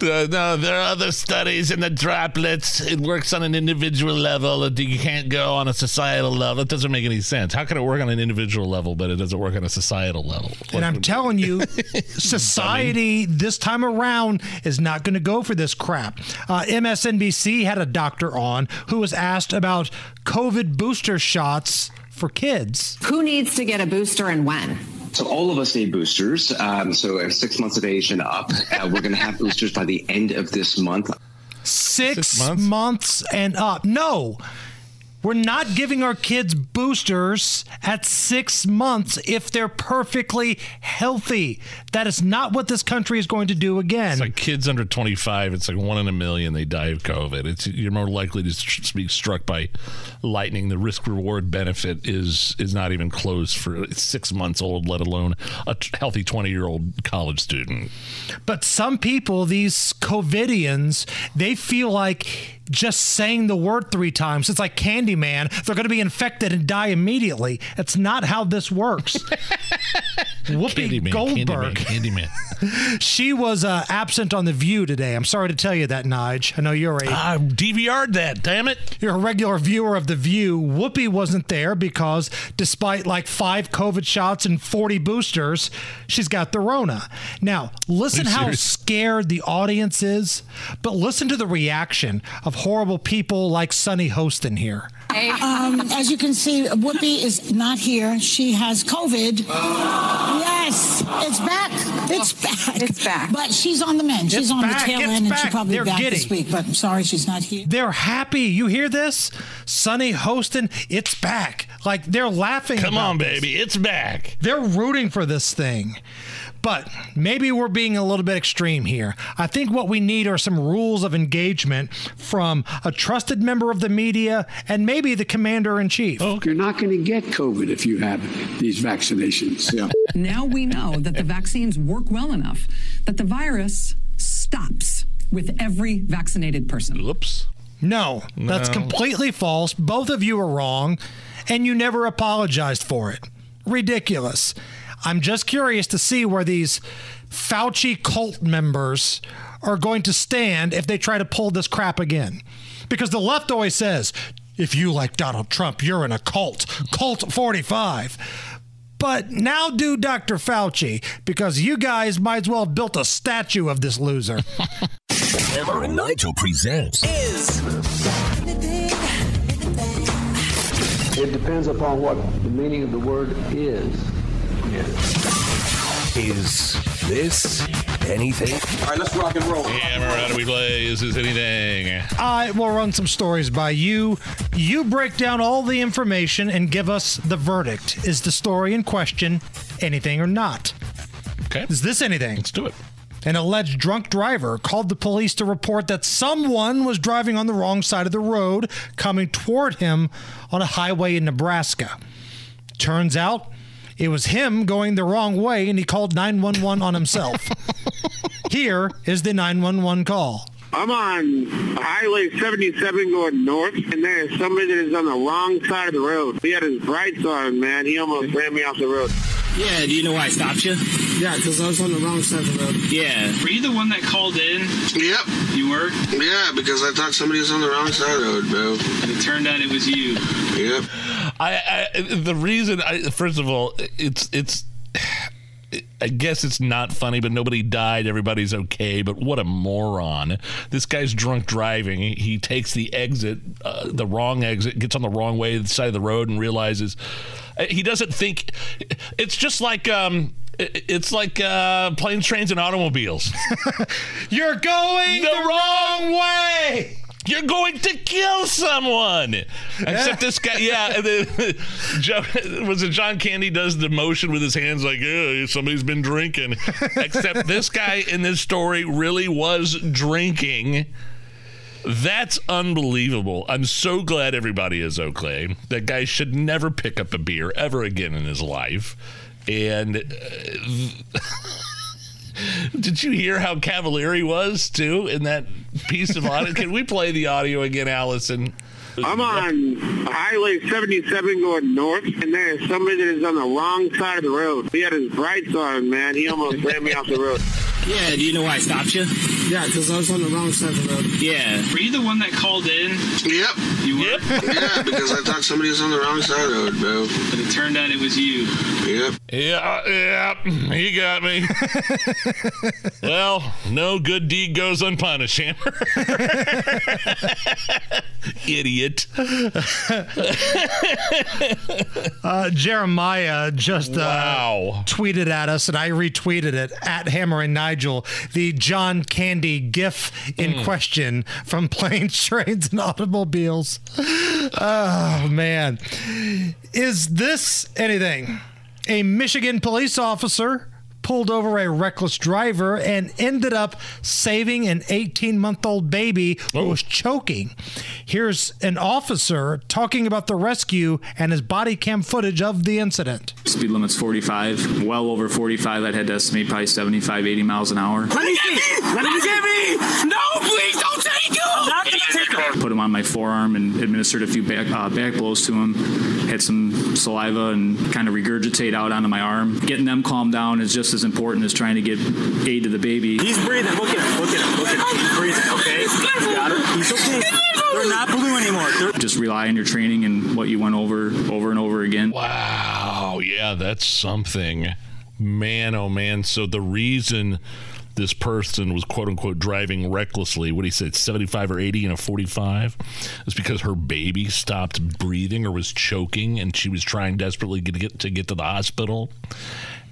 Uh, no, there are other studies in the droplets. It works on an individual level. You can't go on a societal level. It doesn't make any sense. How can it work on an individual level, but it doesn't work on a societal level? What and I'm telling you, society this time around is not going to go for this crap. Uh, M S N B C had a doctor on who was asked about COVID booster shots for kids. Who needs to get a booster and when? So all of us need boosters. Um, so six months of age and up, uh, we're going to have boosters by the end of this month. Six, six months? months and up. No. We're not giving our kids boosters at six months if they're perfectly healthy. That is not what this country is going to do again. It's like kids under twenty-five. It's like one in a million. They die of COVID. It's, you're more likely to be struck by lightning. The risk-reward benefit is is not even close for six months old, let alone a healthy twenty-year-old college student. But some people, these COVIDians, they feel like just saying the word three times, it's like Candyman, they're going to be infected and die immediately. That's not how this works. Whoopi Candyman, Goldberg. Candyman, Candyman. She was uh, absent on The View today. I'm sorry to tell you that, Nige. I know you're a... I D V R'd that, damn it. You're a regular viewer of The View. Whoopi wasn't there because despite like five COVID shots and forty boosters, she's got the Rona. Now, listen how serious? Scared the audience is, but listen to the reaction of horrible people like Sonny Hostin here. Um, as you can see, Whoopi is not here. She has COVID. Oh. Yes, it's back. It's back. It's back. But she's on the mend. She's it's on back. The tail it's end, back. And she'll probably be back giddy. This week. But I'm sorry she's not here. They're happy. You hear this? Sonny Hostin, it's back. Like, they're laughing. Come about on, this. Baby. It's back. They're rooting for this thing. But maybe we're being a little bit extreme here. I think what we need are some rules of engagement from a trusted member of the media and maybe the commander in chief. Oh, you're not going to get COVID if you have these vaccinations. Yeah. Now we know that the vaccines work well enough that the virus stops with every vaccinated person. Oops. No, no. That's completely false. Both of you are wrong, and you never apologized for it. Ridiculous. I'm just curious to see where these Fauci cult members are going to stand if they try to pull this crap again. Because the left always says, if you like Donald Trump, you're in a cult. Cult forty-five. But now do Doctor Fauci, because you guys might as well have built a statue of this loser. Hammer and Nigel presents is... It depends upon what the meaning of the word is. Yeah. Is this anything? All right, let's rock and roll. Hammer, how do we play? Is this anything? I will run some stories by you. You break down all the information and give us the verdict. Is the story in question anything or not? Okay. Is this anything? Let's do it. An alleged drunk driver called the police to report that someone was driving on the wrong side of the road coming toward him on a highway in Nebraska. Turns out, it was him going the wrong way, and he called nine one one on himself. Here is the nine one one call. I'm on Highway seventy-seven going north, and there is somebody that is on the wrong side of the road. He had his brights on, man. He almost ran me off the road. Yeah, do you know why I stopped you? Yeah, because I was on the wrong side of the road. Yeah. Were you the one that called in? Yep. You were? Yeah, because I thought somebody was on the wrong side of the road, bro. And it turned out it was you. Yep. I, I the reason I first of all it's it's I guess it's not funny, but nobody died. Everybody's okay. But what a moron. This guy's drunk driving. He, he takes the exit, uh, the wrong exit, gets on the wrong way, the side of the road, and realizes uh, he doesn't think. It's just like um, it, it's like uh, planes, trains, and automobiles. You're going the, the wrong way. You're going to kill someone. Except this guy, yeah. Was it John Candy does the motion with his hands like, oh, somebody's been drinking. Except this guy in this story really was drinking. That's unbelievable. I'm so glad everybody is okay. That guy should never pick up a beer ever again in his life. And... Uh, Did you hear how cavalier he was, too, in that piece of audio? Can we play the audio again, Allison? I'm on Highway seventy-seven going north, and there is somebody that is on the wrong side of the road. He had his brights on, man. He almost ran me off the road. Yeah, do you know why I stopped you? Yeah, because I was on the wrong side of the road. Yeah. Were you the one that called in? Yep. You were? Yep. Yeah, because I thought somebody was on the wrong side of the road, bro. But it turned out it was you. Yep. Yeah, yeah. He got me. Well, no good deed goes unpunished, Hammer. Idiot. uh, Jeremiah just uh, wow. tweeted at us, and I retweeted it, at Hammer and Nigel, the John Candy candy gif in mm. question from Planes, Trains, and Automobiles. Oh, man. Is this anything? A Michigan police officer pulled over a reckless driver and ended up saving an eighteen-month-old baby who was choking. Here's an officer talking about the rescue and his body cam footage of the incident. Speed limit's forty-five, well over forty-five. I'd had to estimate probably seventy-five, eighty miles an hour. Let me get me! Let me get me! No, please, don't take him! Not to take him! Put him on my forearm and administered a few back, uh, back blows to him. Had some saliva and kind of regurgitate out onto my arm. Getting them calmed down is just as important as trying to get aid to the baby. He's breathing. Look at him. Look at him. Look at him. He's breathing, okay? Got him. He's okay. They're not blue anymore. They're- Just rely on your training and what you went over, over and over again. Wow. Yeah, that's something. Man, oh, man. So the reason this person was, quote, unquote, driving recklessly, what he said, seventy-five or eighty in a forty-five, is because her baby stopped breathing or was choking, and she was trying desperately to get to, get to the hospital.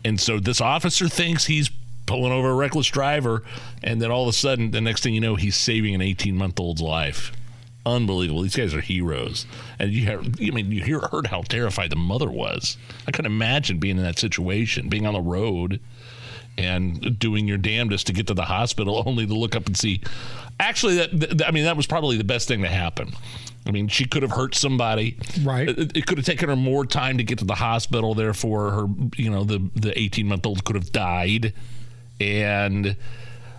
And so this officer thinks he's pulling over a reckless driver, and then all of a sudden, the next thing you know, he's saving an eighteen-month-old's life. Unbelievable. These guys are heroes. And you have, I mean, you hear, heard how terrified the mother was. I couldn't imagine being in that situation, being on the road and doing your damnedest to get to the hospital, only to look up and see. Actually, that, that I mean, that was probably the best thing to happen. I mean, she could have hurt somebody. Right. It, it could have taken her more time to get to the hospital. Therefore, her, you know, the the eighteen-month-old could have died. And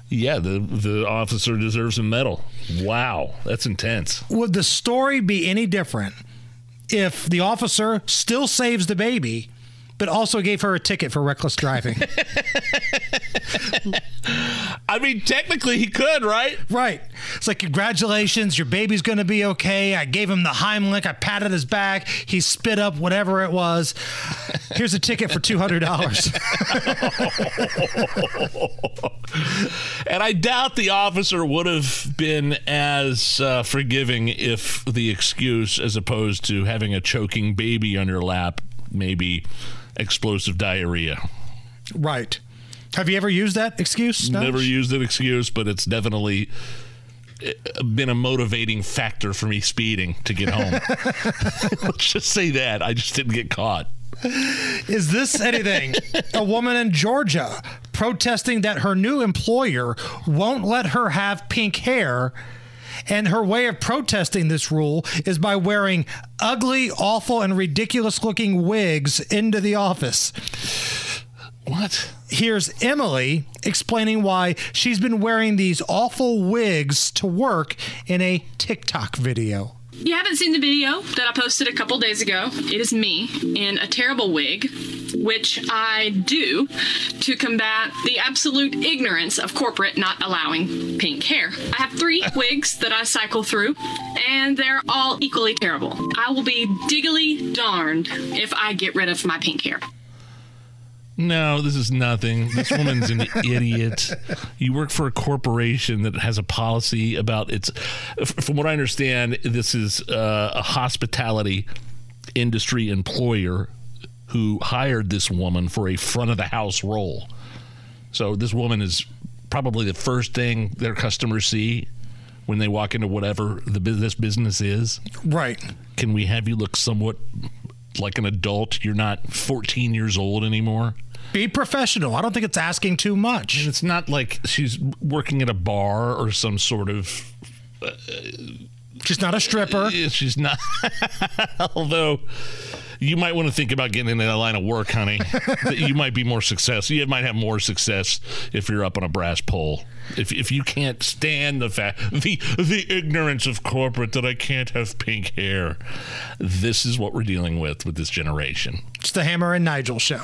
yeah, the the officer deserves a medal. Wow, that's intense. Would the story be any different if the officer still saves the baby, but also gave her a ticket for reckless driving? I mean, technically he could, right? Right. It's like, congratulations, your baby's going to be okay. I gave him the Heimlich. I patted his back. He spit up whatever it was. Here's a ticket for two hundred dollars. Oh. And I doubt the officer would have been as uh, forgiving if the excuse, as opposed to having a choking baby on your lap, maybe explosive diarrhea. Right. Have you ever used that excuse? No? Never used that excuse, but it's definitely been a motivating factor for me speeding to get home. Let's just say that. I just didn't get caught. Is this anything? A woman in Georgia protesting that her new employer won't let her have pink hair, and her way of protesting this rule is by wearing ugly, awful, and ridiculous-looking wigs into the office. What? Here's Emily explaining why she's been wearing these awful wigs to work in a TikTok video. You haven't seen the video that I posted a couple days ago. It is me in a terrible wig, which I do to combat the absolute ignorance of corporate not allowing pink hair. I have three wigs that I cycle through, and they're all equally terrible. I will be diggily darned if I get rid of my pink hair. No, this is nothing. This woman's an idiot. You work for a corporation that has a policy about its... From what I understand, this is uh, a hospitality industry employer who hired this woman for a front-of-the-house role. So this woman is probably the first thing their customers see when they walk into whatever the this business is. Right. Can we have you look somewhat like an adult? You're not fourteen years old anymore. Be professional. I don't think it's asking too much. And it's not like she's working at a bar or some sort of... Uh, she's not a stripper. She's not. Although you might want to think about getting into that line of work, honey. You might be more successful. You might have more success if you're up on a brass pole. If if you can't stand the fact, the the ignorance of corporate that I can't have pink hair. This is what we're dealing with with this generation. It's the Hammer and Nigel Show.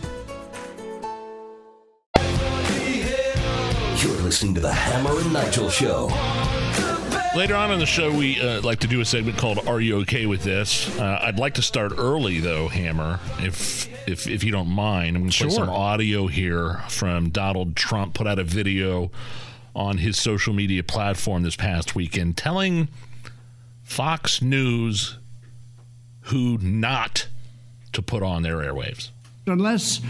You're listening to The Hammer and Nigel Show. Later on in the show, we uh, like to do a segment called Are You Okay With This? Uh, I'd like to start early, though, Hammer, if if, if you don't mind. I'm going to sure. play some audio here from Donald Trump. Put out a video on his social media platform this past weekend telling Fox News who not to put on their airwaves. Unless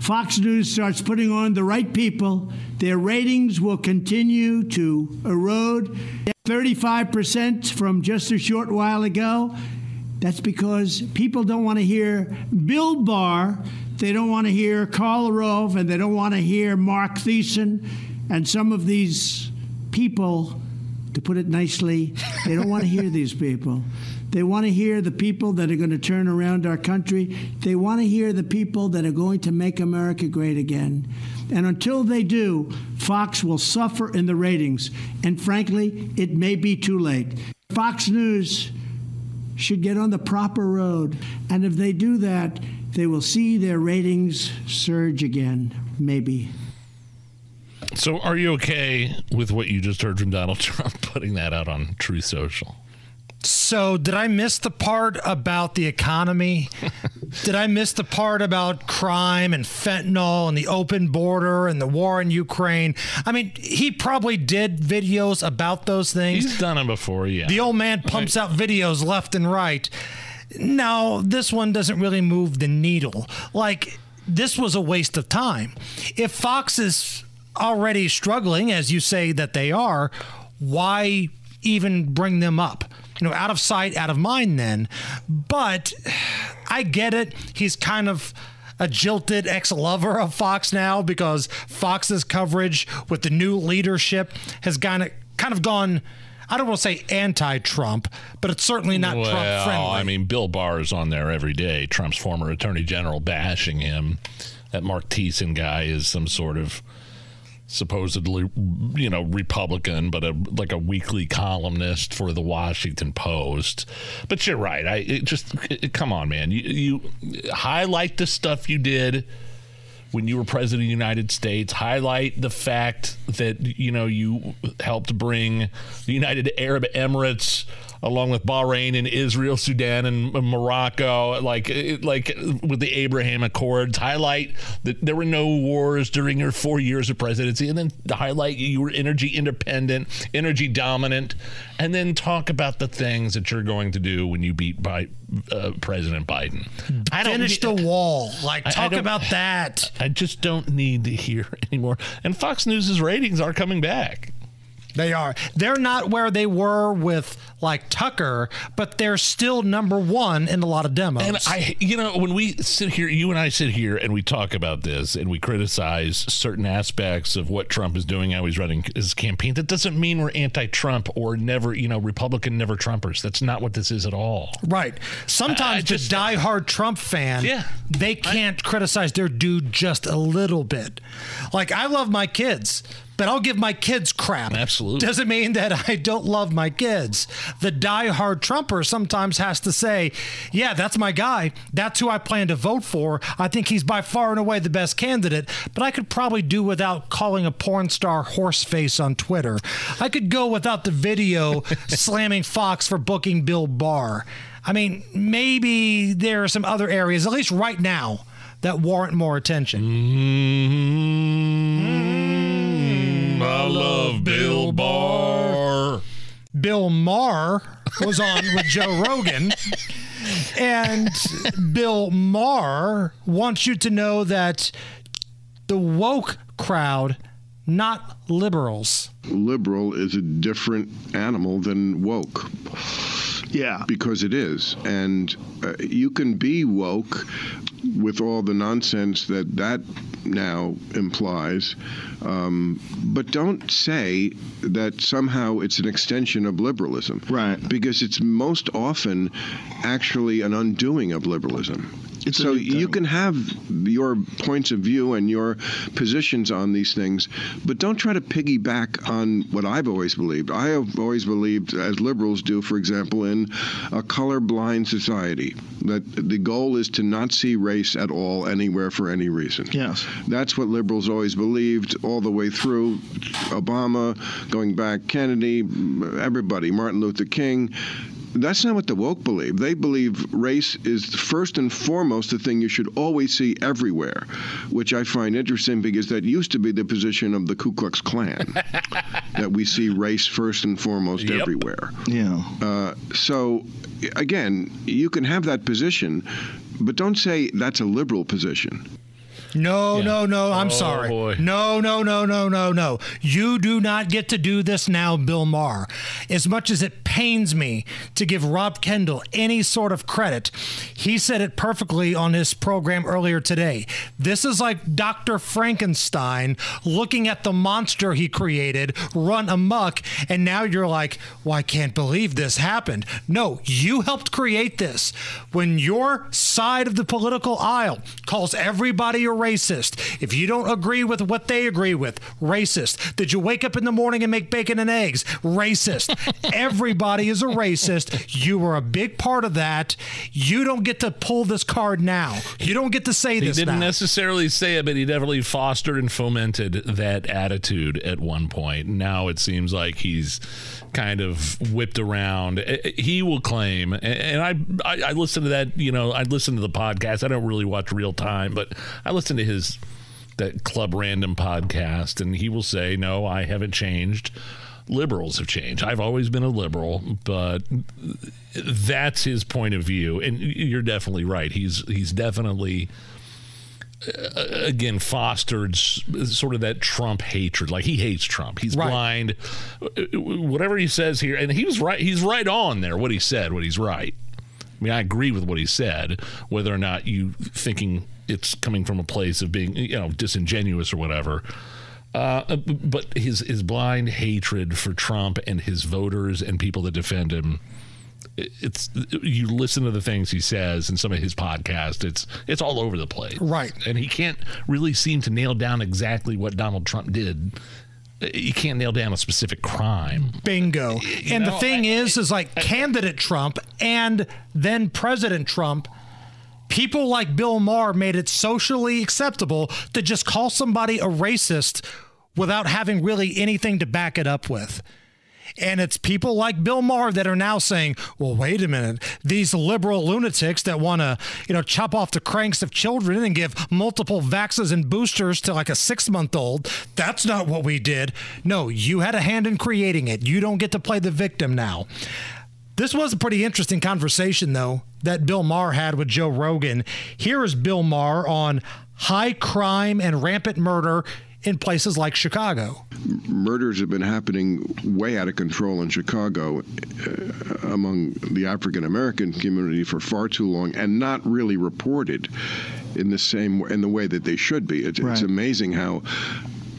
Fox News starts putting on the right people, their ratings will continue to erode. thirty-five percent from just a short while ago. That's because people don't want to hear Bill Barr, they don't want to hear Karl Rove, and they don't want to hear Mark Thiessen and some of these people, to put it nicely, they don't want to hear these people. They want to hear the people that are going to turn around our country. They want to hear the people that are going to make America great again. And until they do, Fox will suffer in the ratings. And frankly, it may be too late. Fox News should get on the proper road. And if they do that, they will see their ratings surge again, maybe. So are you okay with what you just heard from Donald Trump putting that out on Truth Social? So did I miss the part about the economy? Did I miss the part about crime and fentanyl and the open border and the war in Ukraine? I mean, he probably did videos about those things. He's done them before, yeah. The old man pumps right. out videos left and right. No, this one doesn't really move the needle. Like, this was a waste of time. If Fox is already struggling, as you say that they are, why even bring them up? You know, out of sight, out of mind then. But I get it. He's kind of a jilted ex-lover of Fox now because Fox's coverage with the new leadership has kind of, kind of gone, I don't want to say anti-Trump, but it's certainly not well, Trump-friendly. I mean, Bill Barr is on there every day, Trump's former attorney general, bashing him. That Mark Thiessen guy is some sort of supposedly, you know, Republican, but a, like a weekly columnist for the Washington Post. But you're right. I it just it, come on, man. You, you highlight the stuff you did when you were president of the United States. Highlight the fact that, you know, you helped bring the United Arab Emirates along with Bahrain and Israel, Sudan and Morocco, like like with the Abraham Accords. Highlight that there were no wars during your four years of presidency, and then highlight you were energy independent, energy dominant, and then talk about the things that you're going to do when you beat by uh, President Biden. I don't Finish need, the wall. Like, talk I, I about that. I just don't need to hear anymore. And Fox News' ratings are coming back. They are. They're not where they were with, like, Tucker, but they're still number one in a lot of demos. And I, you know, when we sit here, you and I sit here and we talk about this and we criticize certain aspects of what Trump is doing, how he's running his campaign, that doesn't mean we're anti-Trump or never, you know, Republican never Trumpers. That's not what this is at all. Right. Sometimes I, I just, the diehard Trump fan, yeah, they can't I, criticize their dude just a little bit. Like, I love my kids, but I'll give my kids crap. Absolutely. Doesn't mean that I don't love my kids. The diehard Trumper sometimes has to say, yeah, that's my guy. That's who I plan to vote for. I think he's by far and away the best candidate, but I could probably do without calling a porn star horse face on Twitter. I could go without the video slamming Fox for booking Bill Barr. I mean, maybe there are some other areas, at least right now, that warrant more attention. Mm-hmm. Mm-hmm. I love Bill Barr. Bill Maher was on with Joe Rogan. And Bill Maher wants you to know that the woke crowd, not liberals. Liberal is a different animal than woke. Yeah. Because it is. And uh, you can be woke with all the nonsense that that now implies, um, but don't say that somehow it's an extension of liberalism. Right. Because it's most often actually an undoing of liberalism. It's so you can have your points of view and your positions on these things, but don't try to piggyback on what I've always believed. I have always believed, as liberals do, for example, in a colorblind society, that the goal is to not see race at all anywhere for any reason. Yes. That's what liberals always believed all the way through Obama, going back, Kennedy, everybody, Martin Luther King. That's not what the woke believe. They believe race is first and foremost the thing you should always see everywhere, which I find interesting because that used to be the position of the Ku Klux Klan, that we see race first and foremost yep. everywhere. Yeah. Uh, so, again, you can have that position, but don't say that's a liberal position. No, yeah. no, no, I'm oh, sorry. Boy. No, no, no, no, no, no. You do not get to do this now, Bill Maher. As much as it pains me to give Rob Kendall any sort of credit, he said it perfectly on his program earlier today. This is like Doctor Frankenstein looking at the monster he created run amok, and now you're like, well, I can't believe this happened. No, you helped create this. When your side of the political aisle calls everybody around racist. If you don't agree with what they agree with, racist. Did you wake up in the morning and make bacon and eggs? Racist. Everybody is a racist. You were a big part of that. You don't get to pull this card now. You don't get to say this now. He didn't necessarily say it, but he definitely fostered and fomented that attitude at one point. Now it seems like he's kind of whipped around. He will claim, and I, I, I listen to that, you know, I listen to the podcast. I don't really watch real time, but I listen to his that Club Random podcast, and he will say, no, I haven't changed. Liberals have changed. I've always been a liberal, but that's his point of view. And you're definitely right. He's he's definitely, uh, again, fostered sort of that Trump hatred. Like, he hates Trump. He's right. blind. Whatever he says here, and he was right. He's right on there, what he said, what he's right. I mean, I agree with what he said, whether or not you thinking it's coming from a place of being, you know, disingenuous or whatever. Uh, but his his blind hatred for Trump and his voters and people that defend him, it's you listen to the things he says in some of his podcasts, it's it's all over the place. Right. And he can't really seem to nail down exactly what Donald Trump did. You can't nail down a specific crime. Bingo. You and know, the thing I, is, is like I, candidate Trump and then President Trump, people like Bill Maher made it socially acceptable to just call somebody a racist without having really anything to back it up with. And it's people like Bill Maher that are now saying, well, wait a minute, these liberal lunatics that want to, you know, chop off the cranks of children and give multiple vaxes and boosters to like a six-month-old, that's not what we did. No, you had a hand in creating it. You don't get to play the victim now. This was a pretty interesting conversation, though, that Bill Maher had with Joe Rogan. Here is Bill Maher on high crime and rampant murder in places like Chicago. Murders have been happening way out of control in Chicago uh, among the African-American community for far too long and not really reported in the same in the way that they should be. It's, right. it's amazing how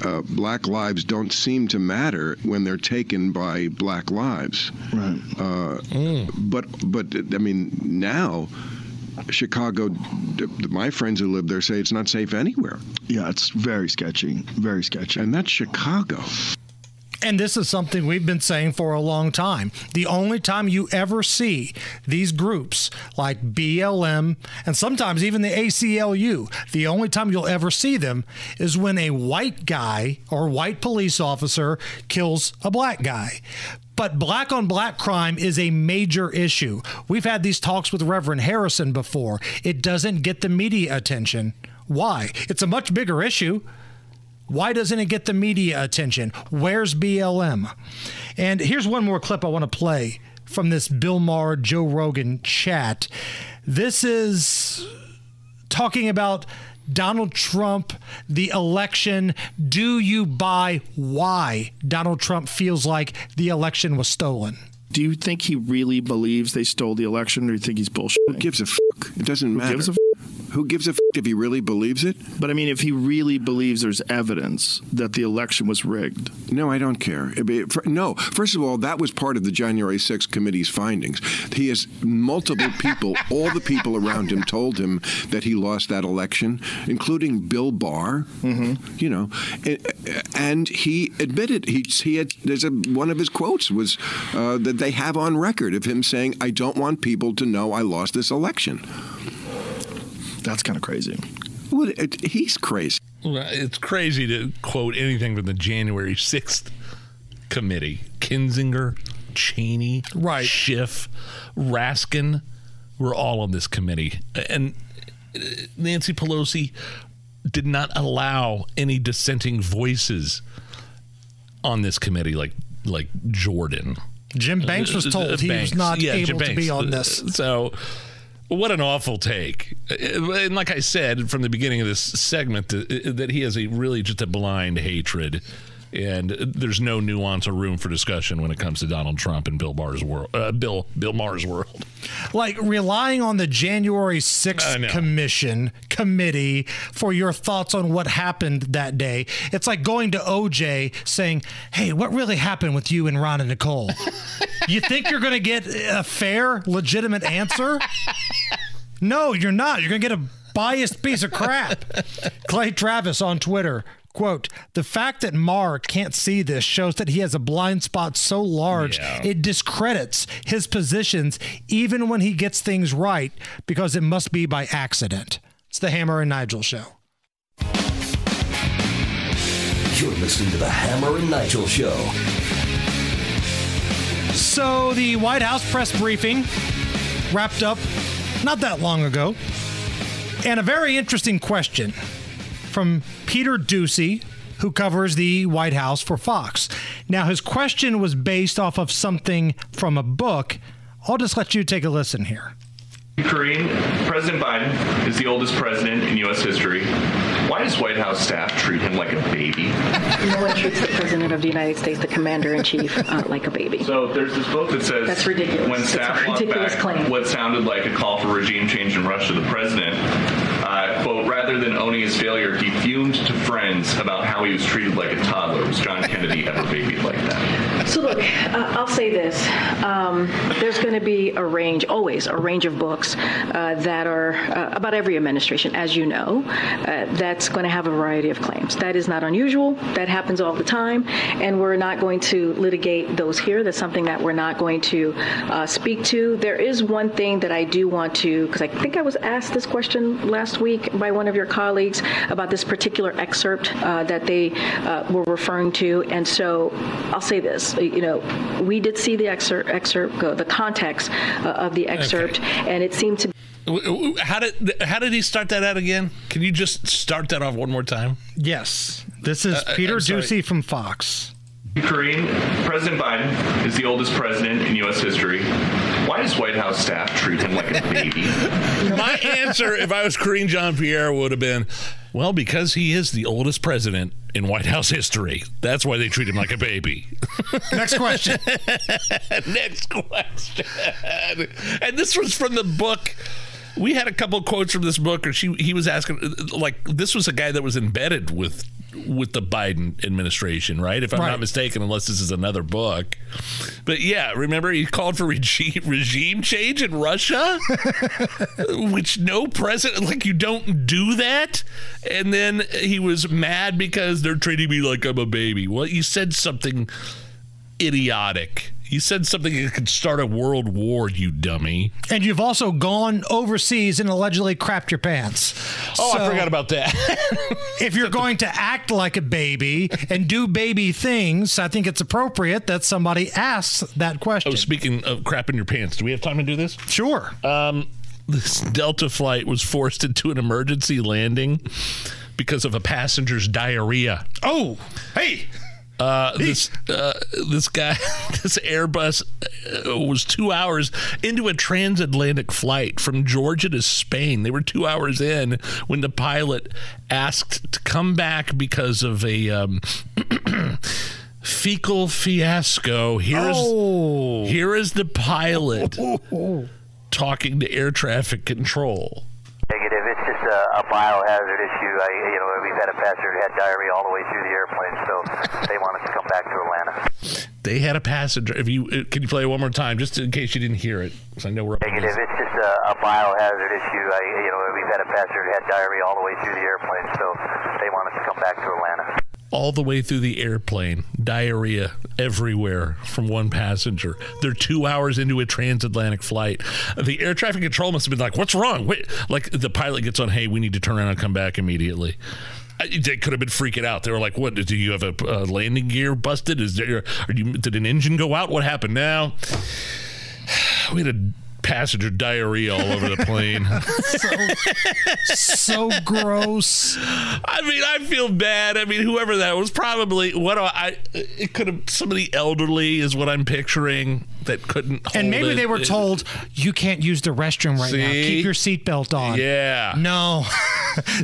Uh, black lives don't seem to matter when they're taken by black lives. Right. Uh, mm. But, but I mean, now, Chicago, my friends who live there say it's not safe anywhere. Yeah, it's very sketchy, very sketchy. And that's Chicago. And this is something we've been saying for a long time. The only time you ever see these groups like B L M and sometimes even the A C L U, the only time you'll ever see them is when a white guy or white police officer kills a black guy. But black on black crime is a major issue. We've had these talks with Reverend Harrison before. It doesn't get the media attention. Why? It's a much bigger issue. Why doesn't it get the media attention? Where's B L M? And here's one more clip I want to play from this Bill Maher, Joe Rogan chat. This is talking about Donald Trump, the election. Do you buy why Donald Trump feels like the election was stolen? Do you think he really believes they stole the election, or do you think he's bullshitting? Who gives a fuck? It doesn't matter. Who gives a fuck? Who gives a f*** if he really believes it? But, I mean, if he really believes there's evidence that the election was rigged. No, I don't care. No. First of all, that was part of the January sixth committee's findings. He has multiple people, all the people around him told him that he lost that election, including Bill Barr, mm-hmm. you know, and he admitted, he, he had, there's a, one of his quotes was uh, that they have on record of him saying, I don't want people to know I lost this election. That's kind of crazy. Well, it, he's crazy. It's crazy to quote anything from the January sixth committee. Kinzinger, Cheney, right. Schiff, Raskin were all on this committee. And Nancy Pelosi did not allow any dissenting voices on this committee like like Jordan. Jim Banks was told uh, he Banks. was not yeah, able to be on this. So... What an awful take. And like I said from the beginning of this segment, that he has a really just a blind hatred, and there's no nuance or room for discussion when it comes to Donald Trump and Bill Barr's world, uh, Bill Bill Maher's world. Like relying on the January sixth uh, no. commission committee for your thoughts on what happened that day. It's like going to O J saying, "Hey, what really happened with you and Ron and Nicole?" You think you're going to get a fair, legitimate answer? No, you're not. You're going to get a biased piece of crap. Clay Travis on Twitter. Quote, the fact that Maher can't see this shows that he has a blind spot so large yeah. it discredits his positions even when he gets things right, because it must be by accident. It's the Hammer and Nigel Show. You're listening to the Hammer and Nigel Show. So the White House press briefing wrapped up not that long ago, and a very interesting question from Peter Doocy, who covers the White House for Fox. Now, his question was based off of something from a book. I'll just let you take a listen here. Karine, President Biden is the oldest president in U S history. Why does White House staff treat him like a baby? No one treats the President of the United States, the Commander-in-Chief, uh, like a baby. So there's this vote that says that's ridiculous. When staff walked back claim. what sounded like a call for regime change in Russia, the President, uh, quote, rather than owning his failure, he fumed to friends about how he was treated like a toddler. Was John Kennedy ever babied like that? So look, uh, I'll say this. Um, there's going to be a range, always a range of books Uh, that are uh, about every administration, as you know, uh, that's going to have a variety of claims. That is not unusual. That happens all the time. And we're not going to litigate those here. That's something that we're not going to uh, speak to. There is one thing that I do want to, because I think I was asked this question last week by one of your colleagues about this particular excerpt uh, that they uh, were referring to. And so I'll say this, you know, we did see the excerpt, excerpt uh, the context uh, of the excerpt, okay. and it's seem to be. How did how did he start that out again? Can you just start that off one more time? Yes. This is uh, Peter Doocy from Fox. Karine, President Biden is the oldest president in U S history. Why does White House staff treat him like a baby? My answer, if I was Karine Jean-Pierre, would have been, well, because he is the oldest president in White House history. That's why they treat him like a baby. Next question. Next question. And this was from the book. We had a couple of quotes from this book, or she he was asking, like, this was a guy that was embedded with with the Biden administration, right? If I'm right. not mistaken, unless this is another book. But yeah, remember he called for regime, regime change in Russia, which no president, like, you don't do that. And then he was mad because they're treating me like I'm a baby. Well, you said something idiotic. You said something that could start a world war, you dummy. And you've also gone overseas and allegedly crapped your pants. Oh, so I forgot about that. If you're going to act like a baby and do baby things, I think it's appropriate that somebody asks that question. Oh, speaking of crapping your pants, do we have time to do this? Sure. Um, this Delta flight was forced into an emergency landing because of a passenger's diarrhea. Oh, hey. Uh, this uh, this guy, this Airbus uh, was two hours into a transatlantic flight from Georgia to Spain. They were two hours in when the pilot asked to come back because of a um, fecal fiasco. Here is, oh. here is the pilot talking to air traffic control. Negative. It's just a biohazard issue. I, you know, we've had a passenger who had diarrhea all the way through the airplane, so they want us to come back to Atlanta. They had a passenger. If you can you play it one more time, just in case you didn't hear it, because I know we're up negative. Against. It's just a, a biohazard issue. I, you know, we've had a passenger who had diarrhea all the way through the airplane, so they want us to come back to Atlanta. All the way through the airplane, diarrhea everywhere from one passenger. They're two hours into a transatlantic flight. The air traffic control must have been like, what's wrong? Wait. Like the pilot gets on, hey, we need to turn around and come back immediately. They could have been freaking out. They were like, what, do you have a uh, landing gear busted? Is there, are you, did an engine go out? What happened now? We had a passenger diarrhea all over the plane. so, so gross. I mean, I feel bad. I mean, whoever that was, probably what do I, it could have, somebody elderly is what I'm picturing that couldn't hold. And maybe it. they were told, you can't use the restroom right See? now. Keep your seatbelt on. Yeah. No.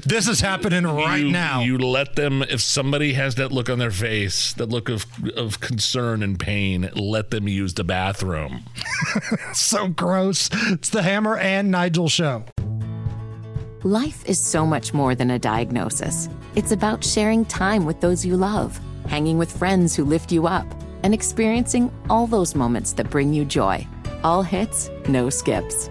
This is happening right you, now. You let them, if somebody has that look on their face, that look of of concern and pain, let them use the bathroom. So gross. It's the Hammer and Nigel Show. Life is so much more than a diagnosis. It's about sharing time with those you love, hanging with friends who lift you up, and experiencing all those moments that bring you joy. All hits, no skips.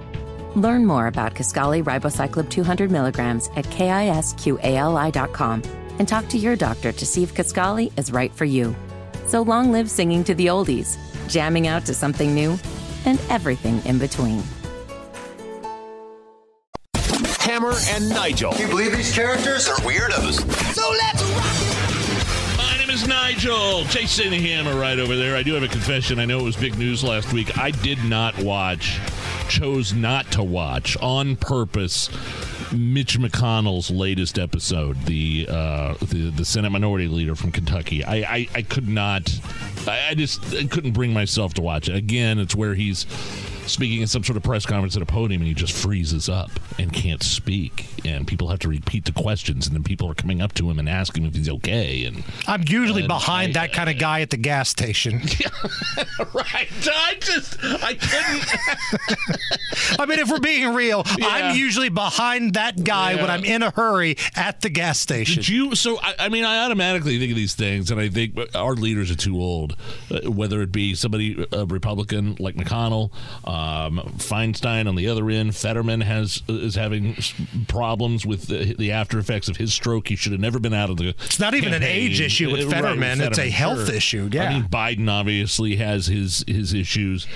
Learn more about Kisqali Ribociclib two hundred milligrams at kisqali dot com and talk to your doctor to see if Kisqali is right for you. So long live singing to the oldies, jamming out to something new, and everything in between. Hammer and Nigel. Do you believe these characters are weirdos? So let's rock it! My name is Nigel. Jason Hammer right over there. I do have a confession. I know it was big news last week. I did not watch, chose not to watch on purpose, Mitch McConnell's latest episode, the uh, the, the Senate Minority Leader from Kentucky. I, I, I could not, I, I just I couldn't bring myself to watch it. Again, it's where he's speaking in some sort of press conference at a podium and he just freezes up and can't speak. And people have to repeat the questions, and then people are coming up to him and asking him if he's okay. And I'm usually and behind I, that kind I, of guy at the gas station. Yeah, right. I just, I couldn't. I mean, if we're being real, yeah. I'm usually behind that guy yeah. when I'm in a hurry at the gas station. Did you, so, I, I mean, I automatically think of these things, and I think our leaders are too old, uh, whether it be somebody, a Republican like McConnell, um, Feinstein on the other end, Fetterman has is having problems. Problems with the, the after effects of his stroke. He should have never been out of the. It's not even campaign. An age issue with Fetterman. Right, with Fetterman. It's a health sure. issue. Yeah, I mean, Biden obviously has his his issues.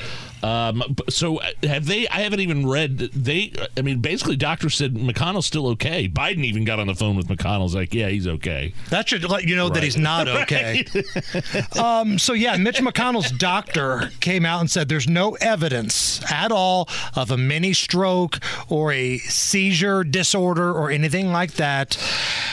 Um, so have they? I haven't even read. They. I mean, basically, doctors said McConnell's still okay. Biden even got on the phone with McConnell's like, yeah, he's okay. That should let you know right. that he's not okay. Right. um, so yeah, Mitch McConnell's doctor came out and said there's no evidence at all of a mini stroke or a seizure disorder or anything like that.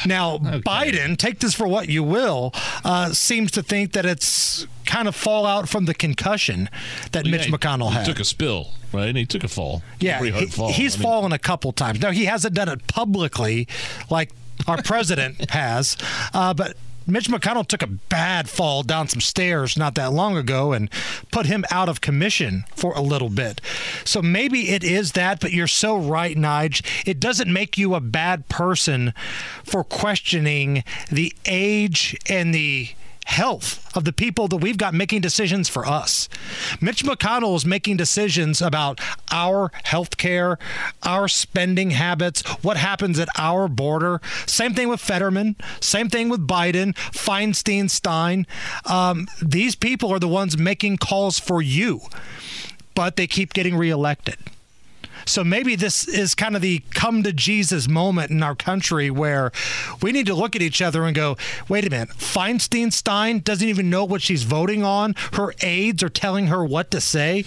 Now okay. Biden, take this for what you will, uh, seems to think that it's kind of fallout from the concussion that well, Mitch yeah, McConnell he had. He took a spill, right? And he took a fall. Yeah, a pretty hard he, fall. he's I mean, fallen a couple times. Now, he hasn't done it publicly like our president has, uh, but Mitch McConnell took a bad fall down some stairs not that long ago and put him out of commission for a little bit. So maybe it is that, but you're so right, Nige. It doesn't make you a bad person for questioning the age and the health of the people that we've got making decisions for us. Mitch McConnell is making decisions about our health care, our spending habits, what happens at our border. Same thing with Fetterman. Same thing with Biden, Feinstein, Stein. Um, these people are the ones making calls for you, but they keep getting reelected. So maybe this is kind of the come to Jesus moment in our country where we need to look at each other and go, wait a minute, Feinstein Stein doesn't even know what she's voting on. Her aides are telling her what to say.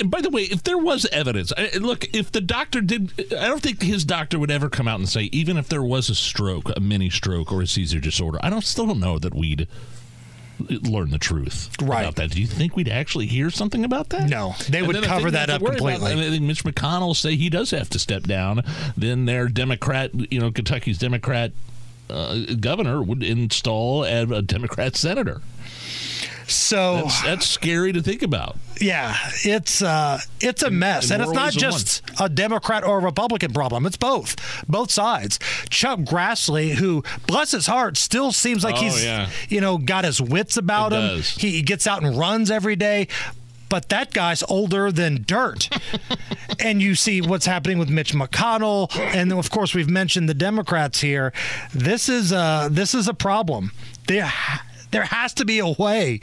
And by the way, if there was evidence, I, look, if the doctor did, I don't think his doctor would ever come out and say, even if there was a stroke, a mini stroke or a seizure disorder, I don't still don't know that we'd learn the truth right. about that. Do you think we'd actually hear something about that? No. They would cover that up completely. And I think Mitch McConnell say he does have to step down. Then their Democrat, you know, Kentucky's Democrat uh, governor would install a, a Democrat senator. So that's, that's scary to think about. Yeah, it's uh, it's a and, mess, and, and it's not just a Democrat or a Republican problem. It's both, both sides. Chuck Grassley, who bless his heart, still seems like oh, he's yeah. you know got his wits about it him. Does. He gets out and runs every day. But that guy's older than dirt. And you see what's happening with Mitch McConnell. And, of course, we've mentioned the Democrats here. This is a, this is a problem. There, ha there has to be a way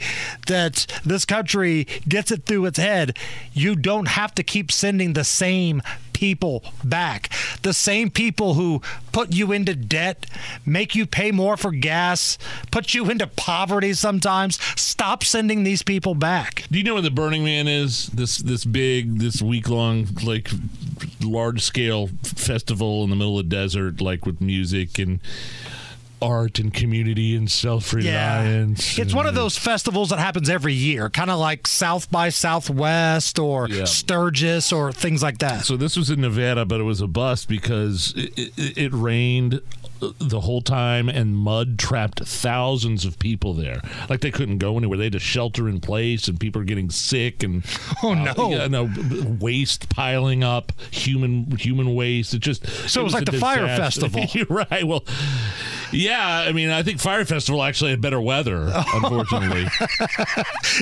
that this country gets it through its head. You don't have to keep sending the same people back. The same people who put you into debt, make you pay more for gas, put you into poverty sometimes. Stop sending these people back. Do you know where the Burning Man is? This this big, this week-long, like, large-scale festival in the middle of the desert, like, with music and art and community and self-reliance. Yeah. It's one of those festivals that happens every year, kind of like South by Southwest or yeah. Sturgis or things like that. So this was in Nevada, but it was a bust because it, it, it rained the whole time and mud trapped thousands of people there. Like they couldn't go anywhere. They had to shelter in place and people are getting sick and oh uh, no, yeah, no waste piling up, human human waste. It just so it, it was like the disaster. Fire festival. You're right. Well, yeah, I mean, I think Fire Festival actually had better weather, unfortunately.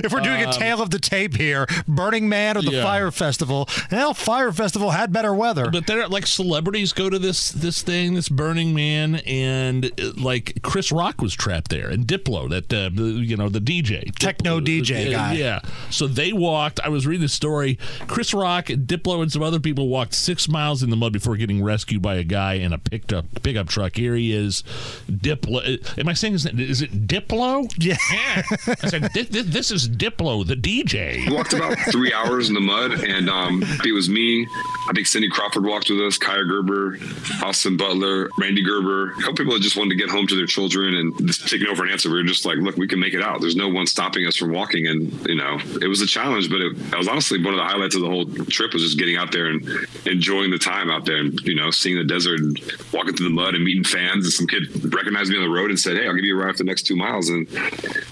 If we're doing um, a tale of the tape here, Burning Man or the yeah. Fire Festival, well, Fire Festival had better weather. But they're like celebrities go to this this thing, this Burning Man, and like Chris Rock was trapped there, and Diplo, that uh, you know, the D J, techno Diplo, D J the, guy. Yeah, so they walked. I was reading the story. Chris Rock, and Diplo, and some other people walked six miles in the mud before getting rescued by a guy in a pickup pickup truck. Here he is. Diplo. Am I saying his name? Is it Diplo? Yeah. yeah. I said, this, this is Diplo, the D J. We walked about three hours in the mud, and um, it was me. I think Cindy Crawford walked with us, Kaya Gerber, Austin Butler, Randy Gerber. A couple people that just wanted to get home to their children and just taking over an answer. We were just like, look, we can make it out. There's no one stopping us from walking. And, you know, it was a challenge, but it, it was honestly one of the highlights of the whole trip was just getting out there and enjoying the time out there and, you know, seeing the desert and walking through the mud and meeting fans and some kid recognized me on the road and said, hey, I'll give you a ride for the next two miles. And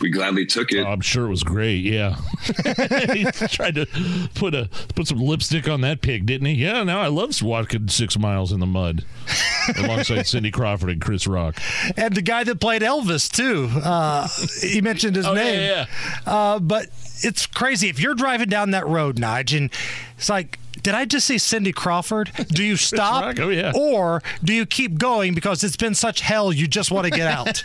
we gladly took it. Oh, I'm sure it was great. Yeah. He tried to put a put some lipstick on that pig, didn't he? Yeah, no, I love walking six miles in the mud alongside Cindy Crawford and Chris Rock. And the guy that played Elvis, too. Uh, he mentioned his oh, name. Yeah, yeah. Uh, but it's crazy. If you're driving down that road, Nige, and it's like, did I just see Cindy Crawford? Do you stop oh, yeah. or do you keep going because it's been such hell you just want to get out?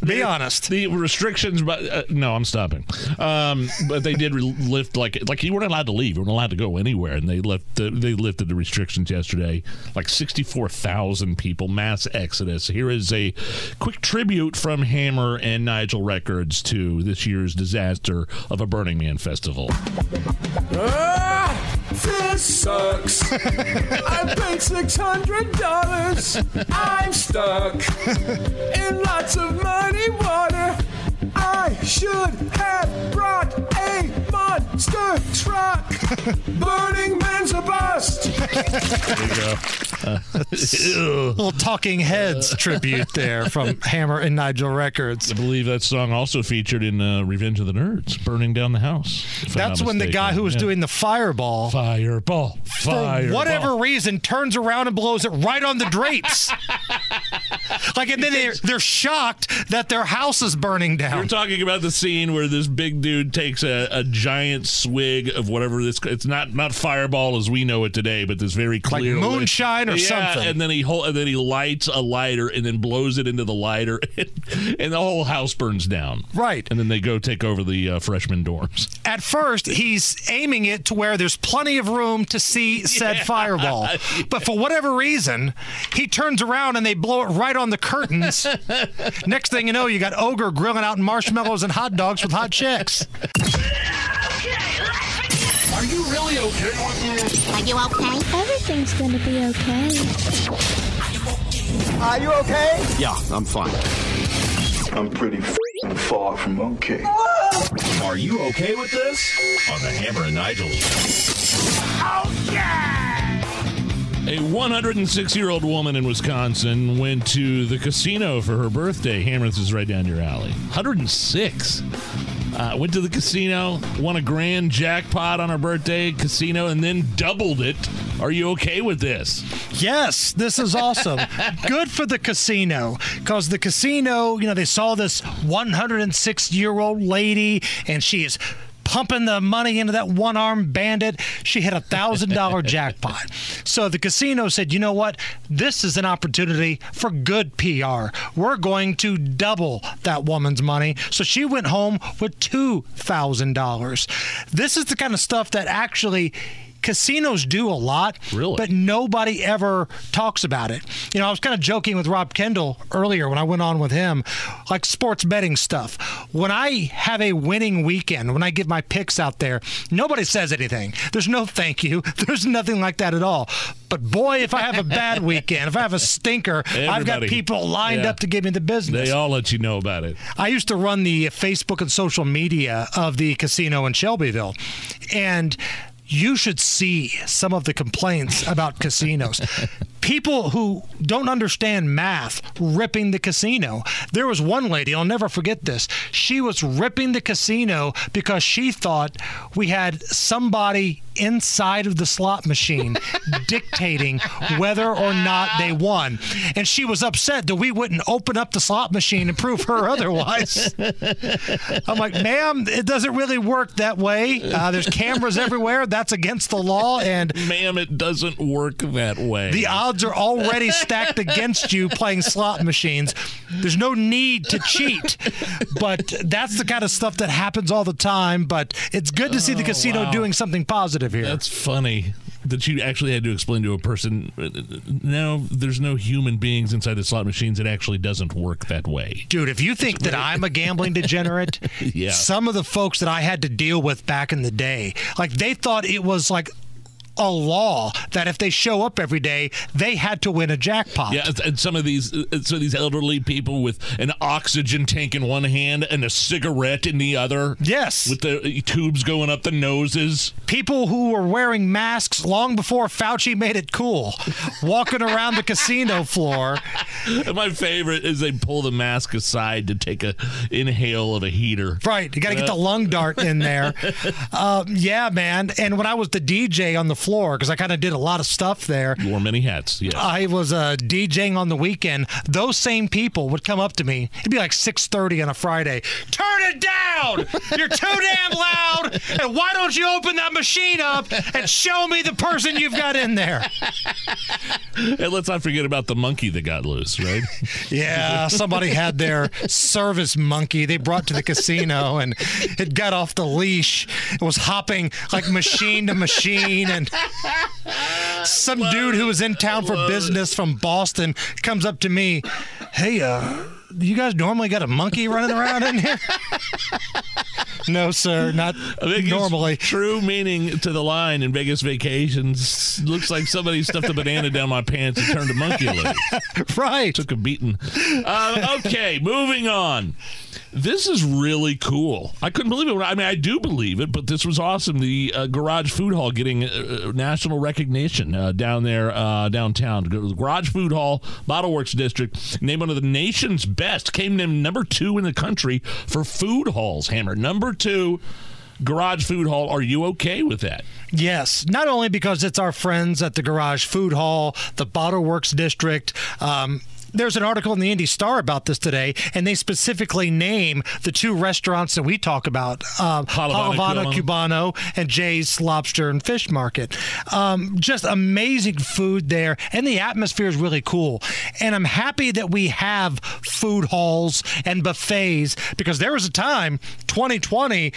Be the, honest. The restrictions, but uh, no, I'm stopping. Um, but they did lift like like you weren't allowed to leave. You weren't allowed to go anywhere, and they left. Uh, they lifted the restrictions yesterday. Like sixty-four thousand people, mass exodus. Here is a quick tribute from Hammer and Nigel Records to this year's disaster of a Burning Man festival. Ah! This sucks. I paid six hundred dollars. I'm stuck in lots of muddy water. I should have brought a monster truck. Burning Man's a bust. There you go. Uh, little Talking Heads uh, tribute there from Hammer and Nigel Records. I believe that song also featured in uh, Revenge of the Nerds, Burning Down the House. That's when the guy who was yeah. doing the fireball, fireball, fireball, for whatever reason, turns around and blows it right on the drapes. Like, and then they're, they're shocked that their house is burning down. You're talking about the scene where this big dude takes a, a giant swig of whatever this, it's not, not fireball as we know it today, but this very clear. Like moonshine or yeah, something. And then he hold, and then he lights a lighter and then blows it into the lighter and, and the whole house burns down. Right. And then they go take over the uh, freshman dorms. At first, he's aiming it to where there's plenty of room to see said yeah. fireball. Yeah. But for whatever reason, he turns around and they blow it right on the curtains. Next thing you know, you got Ogre grilling out marshmallows and hot dogs with hot chicks. Are you really okay with me? Are you okay? Everything's gonna be okay. Are you okay? Yeah, I'm fine. I'm pretty f***ing far from okay. Whoa. Are you okay with this? On the Hammer and Nigel. Oh, yeah! A one hundred six-year-old woman in Wisconsin went to the casino for her birthday. Hammer, this is right down your alley. one hundred six. Uh, went to the casino, won a grand jackpot on her birthday casino, and then doubled it. Are you okay with this? Yes, this is awesome. Good for the casino, because the casino, you know, they saw this one hundred six-year-old lady, and she is pumping the money into that one-armed bandit. She hit a one thousand dollars jackpot. So the casino said, you know what? This is an opportunity for good P R. We're going to double that woman's money. So she went home with two thousand dollars. This is the kind of stuff that actually casinos do a lot, really? But nobody ever talks about it. You know, I was kind of joking with Rob Kendall earlier when I went on with him, like sports betting stuff. When I have a winning weekend, when I get my picks out there, nobody says anything. There's no thank you. There's nothing like that at all. But boy, if I have a bad weekend, if I have a stinker, everybody, I've got people lined yeah. up to give me the business. They all let you know about it. I used to run the Facebook and social media of the casino in Shelbyville, and you should see some of the complaints about casinos. People who don't understand math ripping the casino. There was one lady, I'll never forget this. She was ripping the casino because she thought we had somebody inside of the slot machine dictating whether or not they won. And she was upset that we wouldn't open up the slot machine and prove her otherwise. I'm like, ma'am, it doesn't really work that way. Uh, there's cameras everywhere. That's against the law. And ma'am, it doesn't work that way. The odds are already stacked against you playing slot machines. There's no need to cheat. But that's the kind of stuff that happens all the time. But it's good to see the casino oh, wow. doing something positive here. That's funny that you actually had to explain to a person, no, there's no human beings inside the slot machines. It actually doesn't work that way. Dude, if you think that I'm a gambling degenerate, yeah. some of the folks that I had to deal with back in the day, like they thought it was like a law that if they show up every day, they had to win a jackpot. Yeah, and some of these, so these elderly people with an oxygen tank in one hand and a cigarette in the other. Yes. With the tubes going up the noses. People who were wearing masks long before Fauci made it cool, walking around the casino floor. My favorite is they pull the mask aside to take a inhale of a heater. Right. You got to get the lung dart in there. Uh, yeah, man. And when I was the D J on the floor, because I kind of did a lot of stuff there. You wore many hats, yes. I was uh, DJing on the weekend. Those same people would come up to me. It'd be like six thirty on a Friday. Turn it down! You're too damn loud! And why don't you open that machine up and show me the person you've got in there? And let's not forget about the monkey that got loose, right? Yeah, somebody had their service monkey they brought to the casino, and it got off the leash. It was hopping like machine to machine, and some Love dude who was in town for business it. from Boston comes up to me, hey, uh, you guys normally got a monkey running around in here? No, sir, not normally. True meaning to the line in Vegas Vacations. Looks like somebody stuffed a banana down my pants and turned a monkey loose. Right. Took a beating. Uh, okay, moving on. This is really cool. I couldn't believe it. I mean, I do believe it, but this was awesome. The uh, Garage Food Hall getting uh, national recognition uh, down there, uh, downtown. Garage Food Hall, Bottle Works District, named one of the nation's best, came named number two in the country for food halls, Hammer. Number two. Garage Food Hall, are you okay with that? Yes, not only because it's our friends at the Garage Food Hall, the Bottle Works District. Um, there's an article in the Indy Star about this today, and they specifically name the two restaurants that we talk about, uh, Havana Cubano. Cubano and Jay's Lobster and Fish Market. Um, just amazing food there, and the atmosphere is really cool. And I'm happy that we have food halls and buffets, because there was a time, twenty twenty,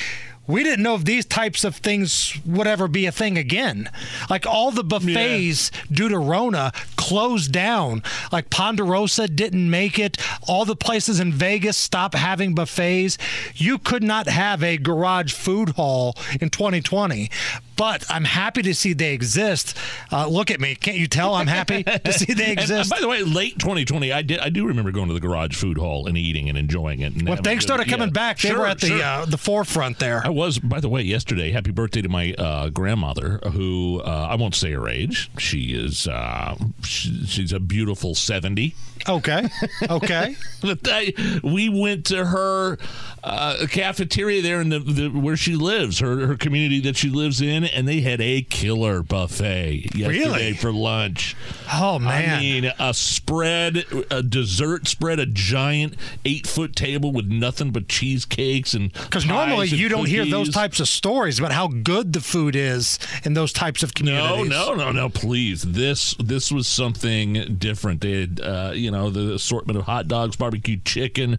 we didn't know if these types of things would ever be a thing again. Like all the buffets yeah. due to Rona closed down. Like Ponderosa didn't make it. All the places in Vegas stopped having buffets. You could not have a garage food hall in twenty twenty. but I'm happy to see they exist. Uh, look at me. Can't you tell I'm happy to see they exist? And, and by the way, late twenty twenty, I did I do remember going to the Garage Food Hall and eating and enjoying it. And well, things started yeah. coming back. They sure, were at the, sure. uh, the forefront there. I was, by the way, yesterday, happy birthday to my uh, grandmother, who uh, I won't say her age. She is, uh, she, she's a beautiful seventy. Okay. Okay. I, we went to her uh, cafeteria there in the, the where she lives, her her community that she lives in, and they had a killer buffet yesterday really? for lunch. Oh man! I mean, a spread, a dessert spread, a giant eight foot table with nothing but cheesecakes and because normally and you cookies. Don't hear those types of stories about how good the food is in those types of communities. No, no, no, no. Please, this this was something different. They had, uh, you know, the assortment of hot dogs, barbecue chicken,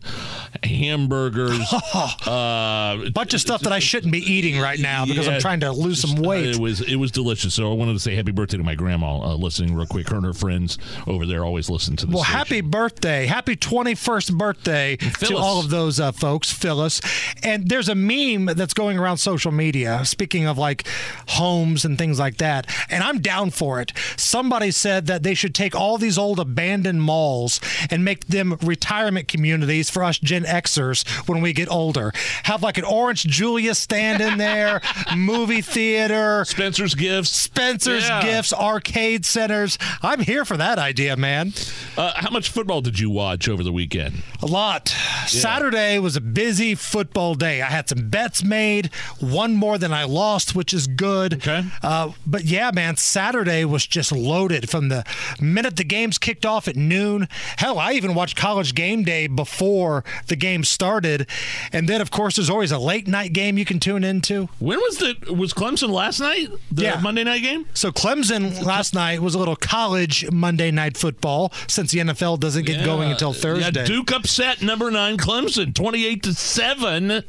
hamburgers, a uh, bunch of stuff that I shouldn't be eating right now because yeah, I'm trying to lose some weight. It was it was delicious. So I wanted to say happy birthday to my grandma uh, listening real quick. Her and her friends over there always listen to the Well, station. Happy birthday. Happy twenty-first birthday Phyllis. to all of those uh, folks, Phyllis. And there's a meme that's going around social media, speaking of like homes and things like that, and I'm down for it. Somebody said that they should take all these old abandoned malls and make them retirement communities for us Gen Xers when we get older. Have like an Orange Julius stand in there, movie theater. Spencer's Gifts. Spencer's yeah. Gifts, arcade centers. I'm here for that idea, man. Uh, how much football did you watch over the weekend? A lot. Yeah. Saturday was a busy football day. I had some bets made, one more than I lost, which is good. Okay. Uh, but yeah, man, Saturday was just loaded from the minute the games kicked off at noon. Hell, I even watched College Game Day before the game started. And then, of course, there's always a late-night game you can tune into. When was the was Clemson last night? The yeah. Monday night game? So Clemson last night was a little college Monday night football since the N F L doesn't get yeah. going until Thursday. Yeah, Duke upset number nine Clemson, twenty-eight to seven.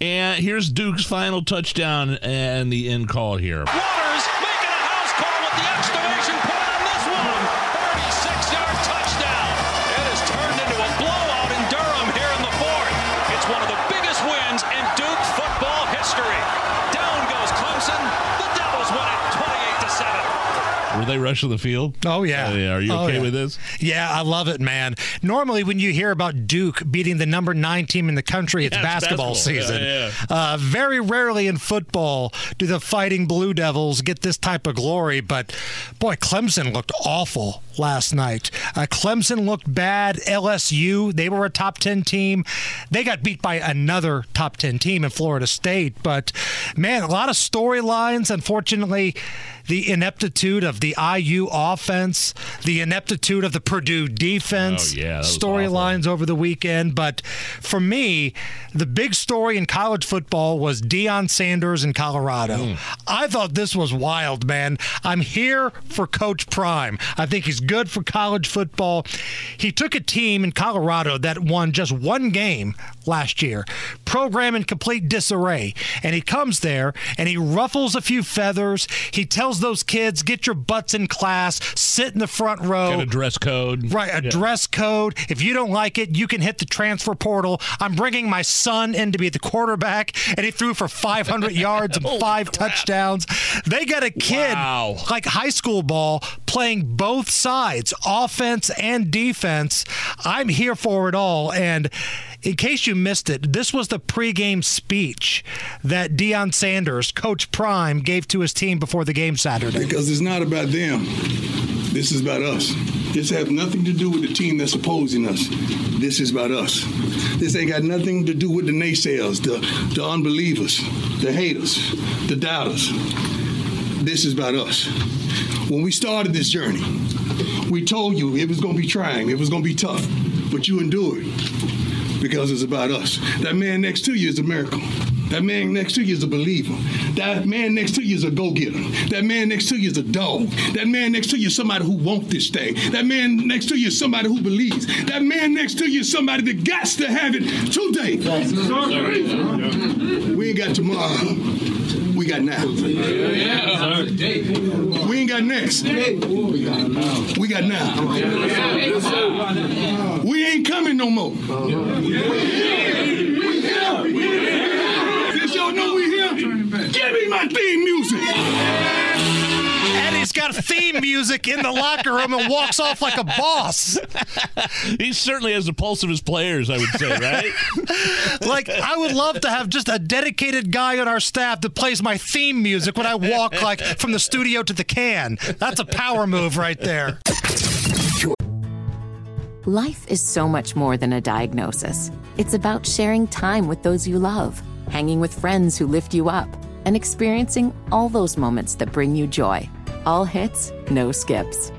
And here's Duke's final touchdown and the end call here. Waters making a house call with the exclamation point. Were they rushing the field? Oh, yeah. Oh, yeah. Are you oh, okay yeah. with this? Yeah, I love it, man. Normally, when you hear about Duke beating the number nine team in the country, it's, yeah, it's basketball, basketball season. Yeah, yeah. Uh, very rarely in football do the Fighting Blue Devils get this type of glory, but, boy, Clemson looked awful last night. Uh, Clemson looked bad. L S U, they were a top ten team. They got beat by another top ten team in Florida State, but, man, a lot of storylines. Unfortunately, the ineptitude of the I U offense, the ineptitude of the Purdue defense, oh, yeah, storylines over the weekend. But for me, the big story in college football was Deion Sanders in Colorado. Mm. I thought this was wild, man. I'm here for Coach Prime. I think he's good for college football. He took a team in Colorado that won just one game last year, program in complete disarray. And he comes there and he ruffles a few feathers. He tells those kids, get your butts in class, sit in the front row. Get a dress code. Right, a yeah. dress code. If you don't like it, you can hit the transfer portal. I'm bringing my son in to be the quarterback, and he threw for five hundred yards and five crap. touchdowns. They got a kid, wow. like high school ball, playing both sides, offense and defense. I'm here for it all, and in case you missed it, this was the pregame speech that Deion Sanders, Coach Prime, gave to his team before the game Saturday. Because it's not about them. This is about us. This has nothing to do with the team that's opposing us. This is about us. This ain't got nothing to do with the naysayers, the, the unbelievers, the haters, the doubters. This is about us. When we started this journey, we told you it was going to be trying, it was going to be tough, but you endured. Because it's about us. That man next to you is a miracle. That man next to you is a believer. That man next to you is a go-getter. That man next to you is a dog. That man next to you is somebody who wants this thing. That man next to you is somebody who believes. That man next to you is somebody that gots to have it today. We ain't got tomorrow. We got now. We ain't got next. We got now. We ain't coming no more. This y'all know we here. Give me my theme music. And he's got theme music in the locker room and walks off like a boss. He certainly has the pulse of his players, I would say, right? Like, I would love to have just a dedicated guy on our staff that plays my theme music when I walk, like, from the studio to the can. That's a power move right there. Life is so much more than a diagnosis. It's about sharing time with those you love, hanging with friends who lift you up, and experiencing all those moments that bring you joy. All hits, no skips.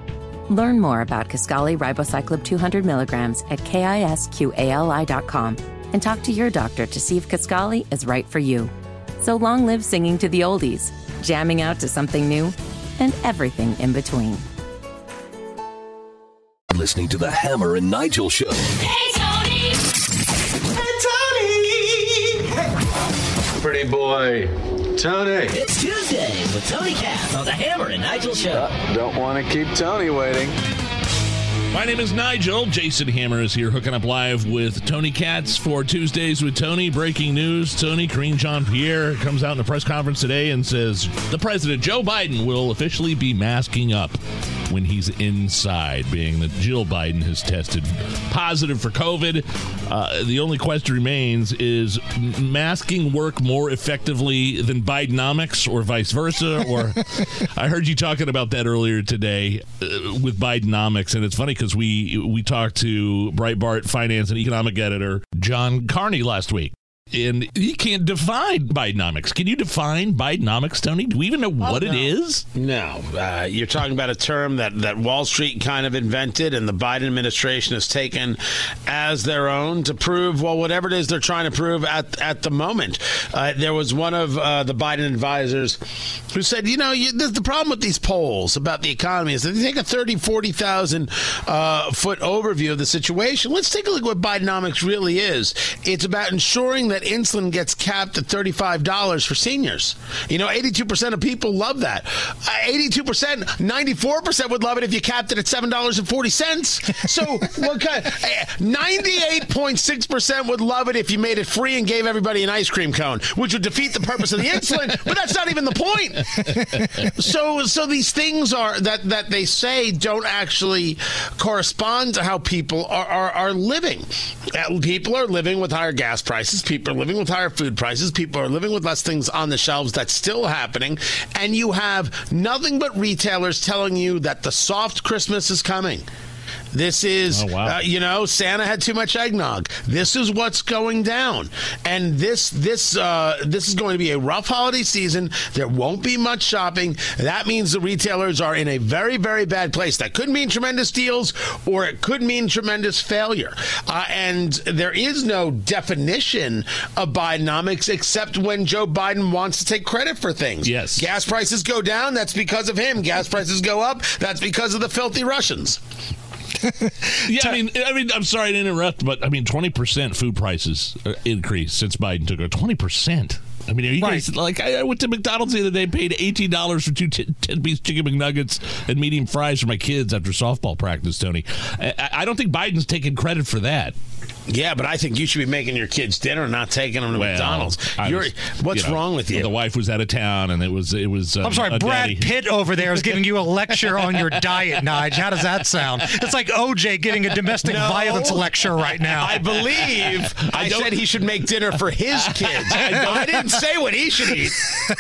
Learn more about Kisqali Ribociclib two hundred milligrams at kisqali dot com and talk to your doctor to see if Kisqali is right for you. So long live singing to the oldies, jamming out to something new, and everything in between. Listening to the Hammer and Nigel Show. Hey, Tony! Hey, Tony! Hey. Pretty boy, Tony. It's Tuesday with Tony Katz on the Hammer and Nigel Show. Uh, don't want to keep Tony waiting. My name is Nigel. Jason Hammer is here hooking up live with Tony Katz for Tuesdays with Tony. Breaking news, Tony Karine Jean-Pierre comes out in the press conference today and says the president, Joe Biden, will officially be masking up when he's inside, being that Jill Biden has tested positive for COVID. Uh, the only question remains, is masking work more effectively than Bidenomics or vice versa? Or I heard you talking about that earlier today uh, with Bidenomics, and it's funny because we, we talked to Breitbart finance and economic editor John Carney last week. And he can't define Bidenomics. Can you define Bidenomics, Tony? Do we even know what oh, no. it is? No. Uh, you're talking about a term that, that Wall Street kind of invented and the Biden administration has taken as their own to prove, well, whatever it is they're trying to prove at, at the moment. Uh, there was one of uh, the Biden advisors who said, you know, you, this, the problem with these polls about the economy is that they take a thirty, forty thousand uh, foot overview of the situation. Let's take a look at what Bidenomics really is. It's about ensuring that that insulin gets capped at thirty-five dollars for seniors. You know, eighty-two percent of people love that. Uh, eighty-two percent, ninety-four percent would love it if you capped it at seven dollars and forty cents. So what kind? ninety-eight point six percent would love it if you made it free and gave everybody an ice cream cone, which would defeat the purpose of the insulin, but that's not even the point. So so these things are that, that they say don't actually correspond to how people are, are, are living. People are living with higher gas prices. People People are living with higher food prices. People are living with less things on the shelves. That's still happening. And you have nothing but retailers telling you that the soft Christmas is coming. This is, oh, wow. uh, you know, Santa had too much eggnog. This is what's going down. And this this uh, this is going to be a rough holiday season. There won't be much shopping. That means the retailers are in a very, very bad place. That could mean tremendous deals, or it could mean tremendous failure. Uh, and there is no definition of Bidenomics except when Joe Biden wants to take credit for things. Yes. Gas prices go down. That's because of him. Gas prices go up. That's because of the filthy Russians. yeah, I mean, I mean, I'm sorry to interrupt, but I mean, twenty percent food prices increased since Biden took over. twenty percent. I mean, are you right. guys, like, I, I went to McDonald's the other day, paid eighteen dollars for two ten-piece chicken McNuggets and medium fries for my kids after softball practice, Tony. I, I don't think Biden's taking credit for that. Yeah, but I think you should be making your kids dinner and not taking them to well, McDonald's. You're, was, what's you know, wrong with you? The wife was out of town, and it was... it was. Um, I'm sorry, Brad daddy. Pitt over there is giving you a lecture on your diet, Nige. How does that sound? It's like O J giving a domestic no, violence lecture right now. I believe I, I said he should make dinner for his kids. I, I didn't say what he should eat.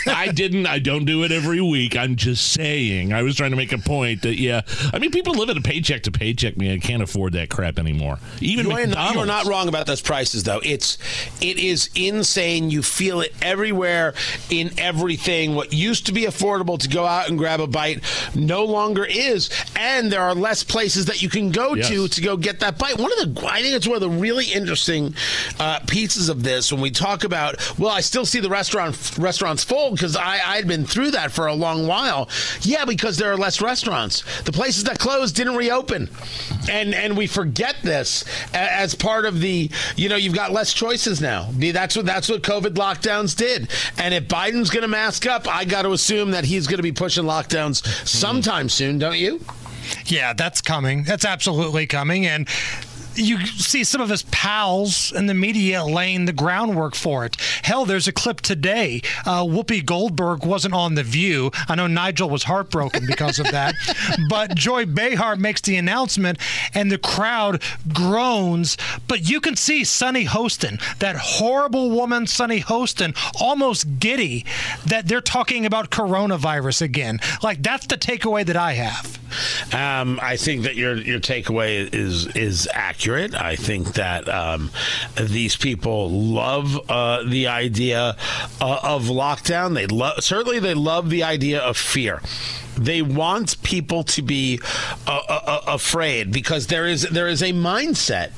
I didn't. I don't do it every week. I'm just saying. I was trying to make a point that, yeah... I mean, people live at a paycheck to paycheck, man. I can't afford that crap anymore. Even you're McDonald's. You're not wrong about those prices, though. It's it is insane. You feel it everywhere, in everything. What used to be affordable to go out and grab a bite no longer is, and there are less places that you can go yes. to to go get that bite. One of the I think it's one of the really interesting uh, pieces of this when we talk about. Well, I still see the restaurant restaurants full because I I'd been through that for a long while. Yeah, because there are less restaurants. The places that closed didn't reopen, and and we forget this as part of the, you know, you've got less choices now. That's what that's what COVID lockdowns did. And if Biden's going to mask up, I got to assume that he's going to be pushing lockdowns mm-hmm. sometime soon, don't you? Yeah, that's coming. That's absolutely coming. And you see some of his pals in the media laying the groundwork for it. Hell, there's a clip today. Uh, Whoopi Goldberg wasn't on The View. I know Nigel was heartbroken because of that. But Joy Behar makes the announcement, and the crowd groans. But you can see Sunny Hostin, that horrible woman Sunny Hostin, almost giddy that they're talking about coronavirus again. Like, that's the takeaway that I have. Um, I think that your your takeaway is is accurate. I think that um, these people love uh, the idea uh, of lockdown. They love certainly they love the idea of fear. They want people to be uh, uh, afraid because there is there is a mindset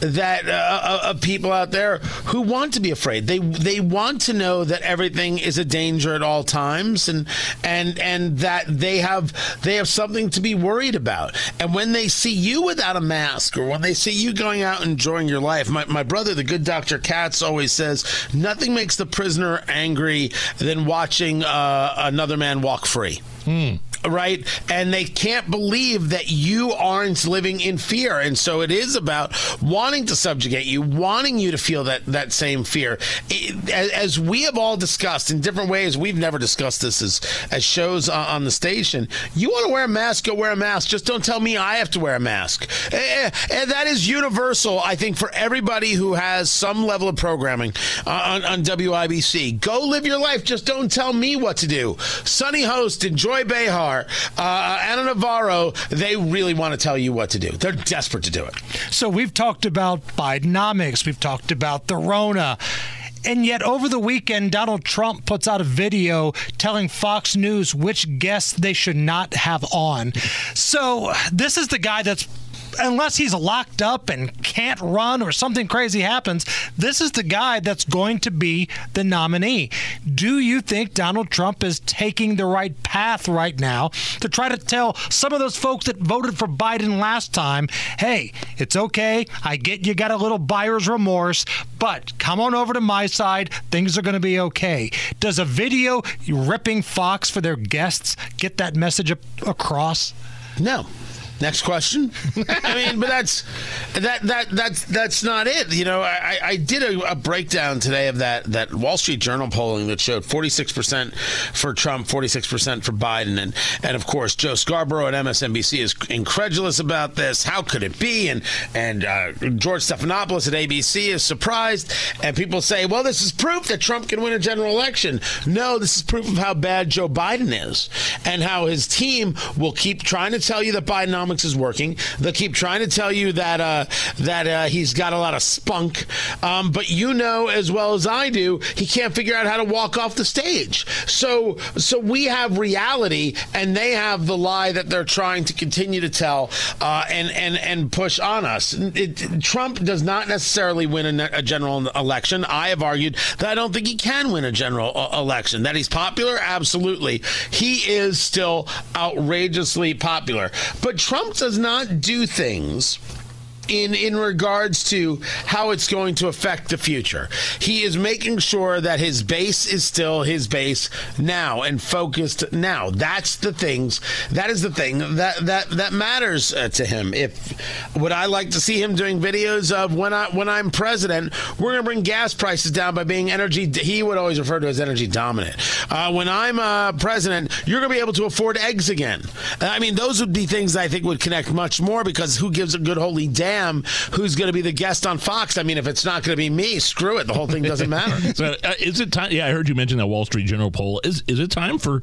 that uh, of people out there who want to be afraid. They they want to know that everything is a danger at all times, and and and that they have they have something to be worried about. And when they see you without a mask, or when they see you going out enjoying your life, my my brother, the good Doctor Katz, always says nothing makes the prisoner angry than watching uh, another man walk free. Mm. Right? And they can't believe that you aren't living in fear. And so it is about wanting to subjugate you, wanting you to feel that, that same fear. It, as we have all discussed in different ways, we've never discussed this as, as shows on, on the station. You want to wear a mask, go wear a mask. Just don't tell me I have to wear a mask. And that is universal, I think, for everybody who has some level of programming on, on W I B C. Go live your life. Just don't tell me what to do. Sunny Host, enjoy Behar. Uh, Anna Navarro, they really want to tell you what to do. They're desperate to do it. So we've talked about Bidenomics. We've talked about the Rona. And yet over the weekend, Donald Trump puts out a video telling Fox News which guests they should not have on. So this is the guy that's, unless he's locked up and can't run or something crazy happens, this is the guy that's going to be the nominee. Do you think Donald Trump is taking the right path right now to try to tell some of those folks that voted for Biden last time, hey, it's okay, I get you got a little buyer's remorse, but come on over to my side, things are going to be okay? Does a video ripping Fox for their guests get that message across? No. Next question. I mean, but that's that that that's that's not it. You know, I, I did a, a breakdown today of that that Wall Street Journal polling that showed forty-six percent for Trump, forty-six percent for Biden, and and of course Joe Scarborough at M S N B C is incredulous about this. How could it be? And and uh, George Stephanopoulos at A B C is surprised, and people say, well, this is proof that Trump can win a general election. No, this is proof of how bad Joe Biden is and how his team will keep trying to tell you that Biden is working. They'll keep trying to tell you that uh, that uh, he's got a lot of spunk, um, but you know as well as I do, he can't figure out how to walk off the stage. So, so we have reality, and they have the lie that they're trying to continue to tell uh, and and and push on us. It, Trump does not necessarily win a, a general election. I have argued that I don't think he can win a general election. That he's popular, absolutely. He is still outrageously popular, but Trump Trump does not do things in in regards to how it's going to affect the future. He is making sure that his base is still his base now and focused now. That's the things that is the thing that that that matters uh, to him. If would I like to see him doing videos of when I when I'm president, we're gonna bring gas prices down by being energy, he would always refer to as energy dominant. Uh, when I'm uh, president, you're gonna be able to afford eggs again. I mean, those would be things that I think would connect much more, because who gives a good holy damn who's going to be the guest on Fox? I mean, if it's not going to be me, screw it. The whole thing doesn't matter. So, uh, is it time? Yeah, I heard you mention that Wall Street Journal poll. Is is it time for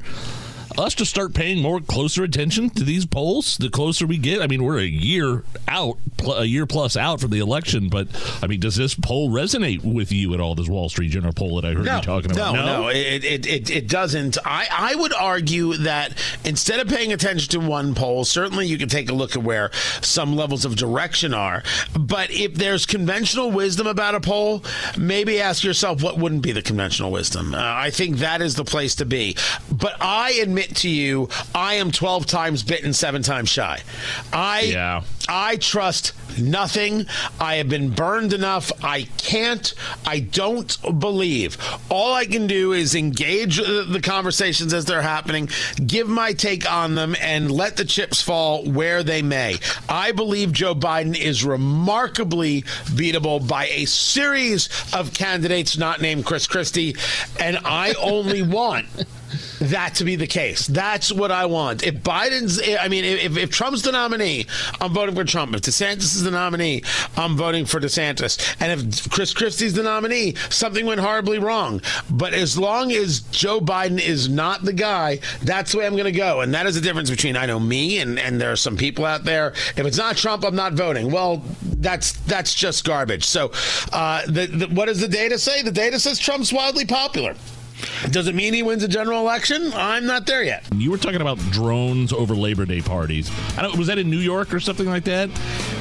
us to start paying more closer attention to these polls? The closer we get, I mean, we're a year out, pl- a year plus out from the election. But I mean, does this poll resonate with you at all? This Wall Street Journal poll that I heard no, you talking about? No, no, no, it it it, it doesn't. I, I would argue that instead of paying attention to one poll, certainly you can take a look at where some levels of direction are. But if there's conventional wisdom about a poll, maybe ask yourself what wouldn't be the conventional wisdom. Uh, I think that is the place to be. But I admit. admit to you, I am twelve times bitten, seven times shy. I yeah. I trust nothing. I have been burned enough. I can't. I don't believe. All I can do is engage the conversations as they're happening, give my take on them, and let the chips fall where they may. I believe Joe Biden is remarkably beatable by a series of candidates not named Chris Christie, and I only want that to be the case. That's what I want. If Biden's, I mean, if, if Trump's the nominee, I'm voting for Trump. If DeSantis is the nominee, I'm voting for DeSantis. And if Chris Christie's the nominee, something went horribly wrong. But as long as Joe Biden is not the guy, that's the way I'm going to go. And that is the difference between, I know me and, and there are some people out there. If it's not Trump, I'm not voting. Well, that's that's just garbage. So uh, the, the, what does the data say? The data says Trump's wildly popular. Does it mean he wins a general election? I'm not there yet. You were talking about drones over Labor Day parties. I don't, was that in New York or something like that?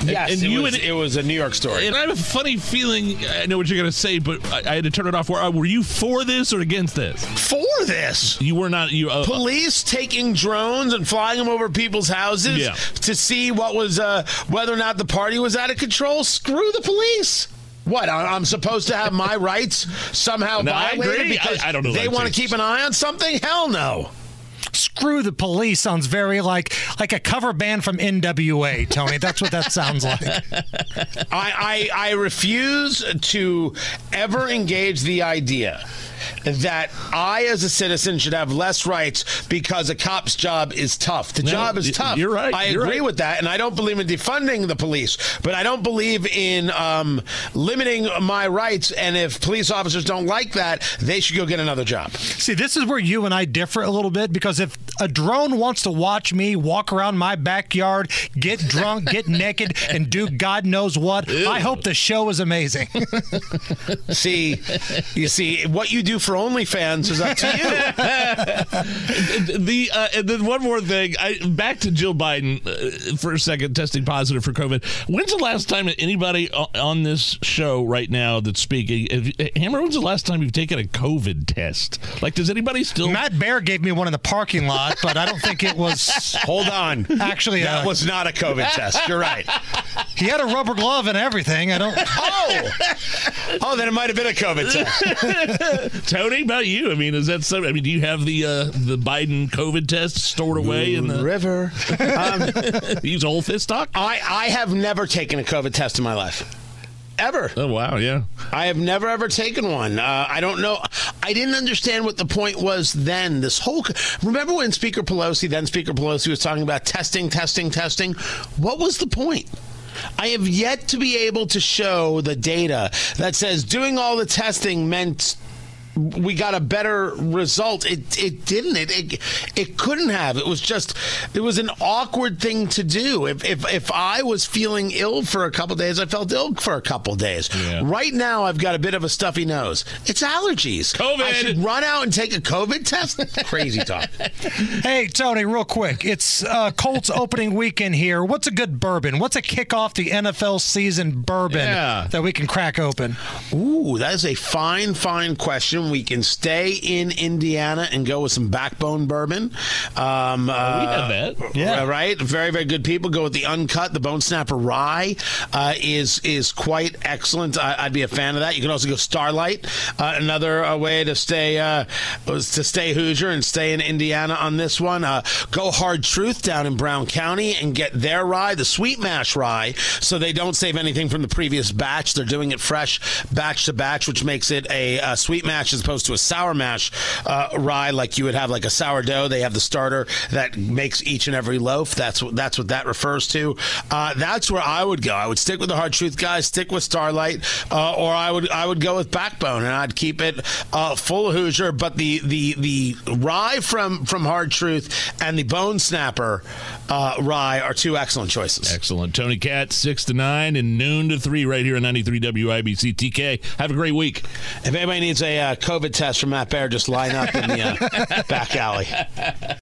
Yes, and, and it, you was, and, it was a New York story. And I have a funny feeling, I know what you're going to say, but I, I had to turn it off. Were, were you for this or against this? For this? You were not. You uh, Police taking drones and flying them over people's houses yeah. to see what was uh, whether or not the party was out of control? Screw the police. What, I'm supposed to have my rights somehow no, violated I agree. because I, I don't know they want to keep an eye on something? Hell no. Screw the police sounds very like like a cover band from N W A, Tony. That's what that sounds like. I, I, I refuse to ever engage the idea that I, as a citizen, should have less rights because a cop's job is tough. The no, job is tough. You're right. I you're agree right. with that, and I don't believe in defunding the police, but I don't believe in um, limiting my rights, and if police officers don't like that, they should go get another job. See, this is where you and I differ a little bit, because if a drone wants to watch me walk around my backyard, get drunk, get naked, and do God knows what, ew. I hope the show is amazing. See, you see, what you do for OnlyFans is up to you. the uh, and then one more thing. I, back to Jill Biden uh, for a second, testing positive for COVID. When's the last time that anybody on this show right now that's speaking, if, Hammer, when's the last time you've taken a COVID test? Like, does anybody still? Matt Bear gave me one in the parking lot, but I don't think it was. Hold on. Actually, that uh, was not a COVID test. You're right. He had a rubber glove and everything. I don't. Oh, oh, then it might have been a COVID test. Tony, about you? I mean, is that something? I mean, do you have the uh, the Biden COVID test stored away Ooh, in the river? Um, use old fiststock? I I have never taken a COVID test in my life. Ever. Oh, wow, yeah. I have never, ever taken one. Uh, I don't know. I didn't understand what the point was then. This whole... Remember when Speaker Pelosi, then Speaker Pelosi, was talking about testing, testing, testing? What was the point? I have yet to be able to show the data that says doing all the testing meant... we got a better result. It it didn't. It, it it couldn't have. It was just, it was an awkward thing to do. If if, if I was feeling ill for a couple days, I felt ill for a couple days. Yeah. Right now, I've got a bit of a stuffy nose. It's allergies. COVID. I should run out and take a COVID test? Crazy talk. Hey, Tony, real quick. It's uh, Colts opening weekend here. What's a good bourbon? What's a kick off the N F L season bourbon yeah. that we can crack open? Ooh, that is a fine, fine question. We can stay in Indiana and go with some backbone bourbon. Um, uh, we have that. Yeah. Right? Very, very good people. Go with the uncut. The Bone Snapper Rye uh, is is quite excellent. I, I'd be a fan of that. You can also go Starlight. Uh, another uh, way to stay uh, was to stay Hoosier and stay in Indiana on this one. Uh, go Hard Truth down in Brown County and get their rye, the Sweet Mash Rye, so they don't save anything from the previous batch. They're doing it fresh, batch to batch, which makes it a, a Sweet Mash as opposed to a sour mash uh, rye, like you would have like a sourdough. They have the starter that makes each and every loaf. That's what that's what that refers to. Uh, that's where I would go. I would stick with the Hard Truth guys, stick with Starlight, uh, or I would I would go with Backbone, and I'd keep it uh, full of Hoosier. But the the the rye from from Hard Truth and the Bone Snapper uh, rye are two excellent choices. Excellent. Tony Katz, six to nine and noon to three, right here on ninety-three W I B C. T K, have a great week. If anybody needs a uh, COVID test from Matt Bear, just line up in the uh, back alley.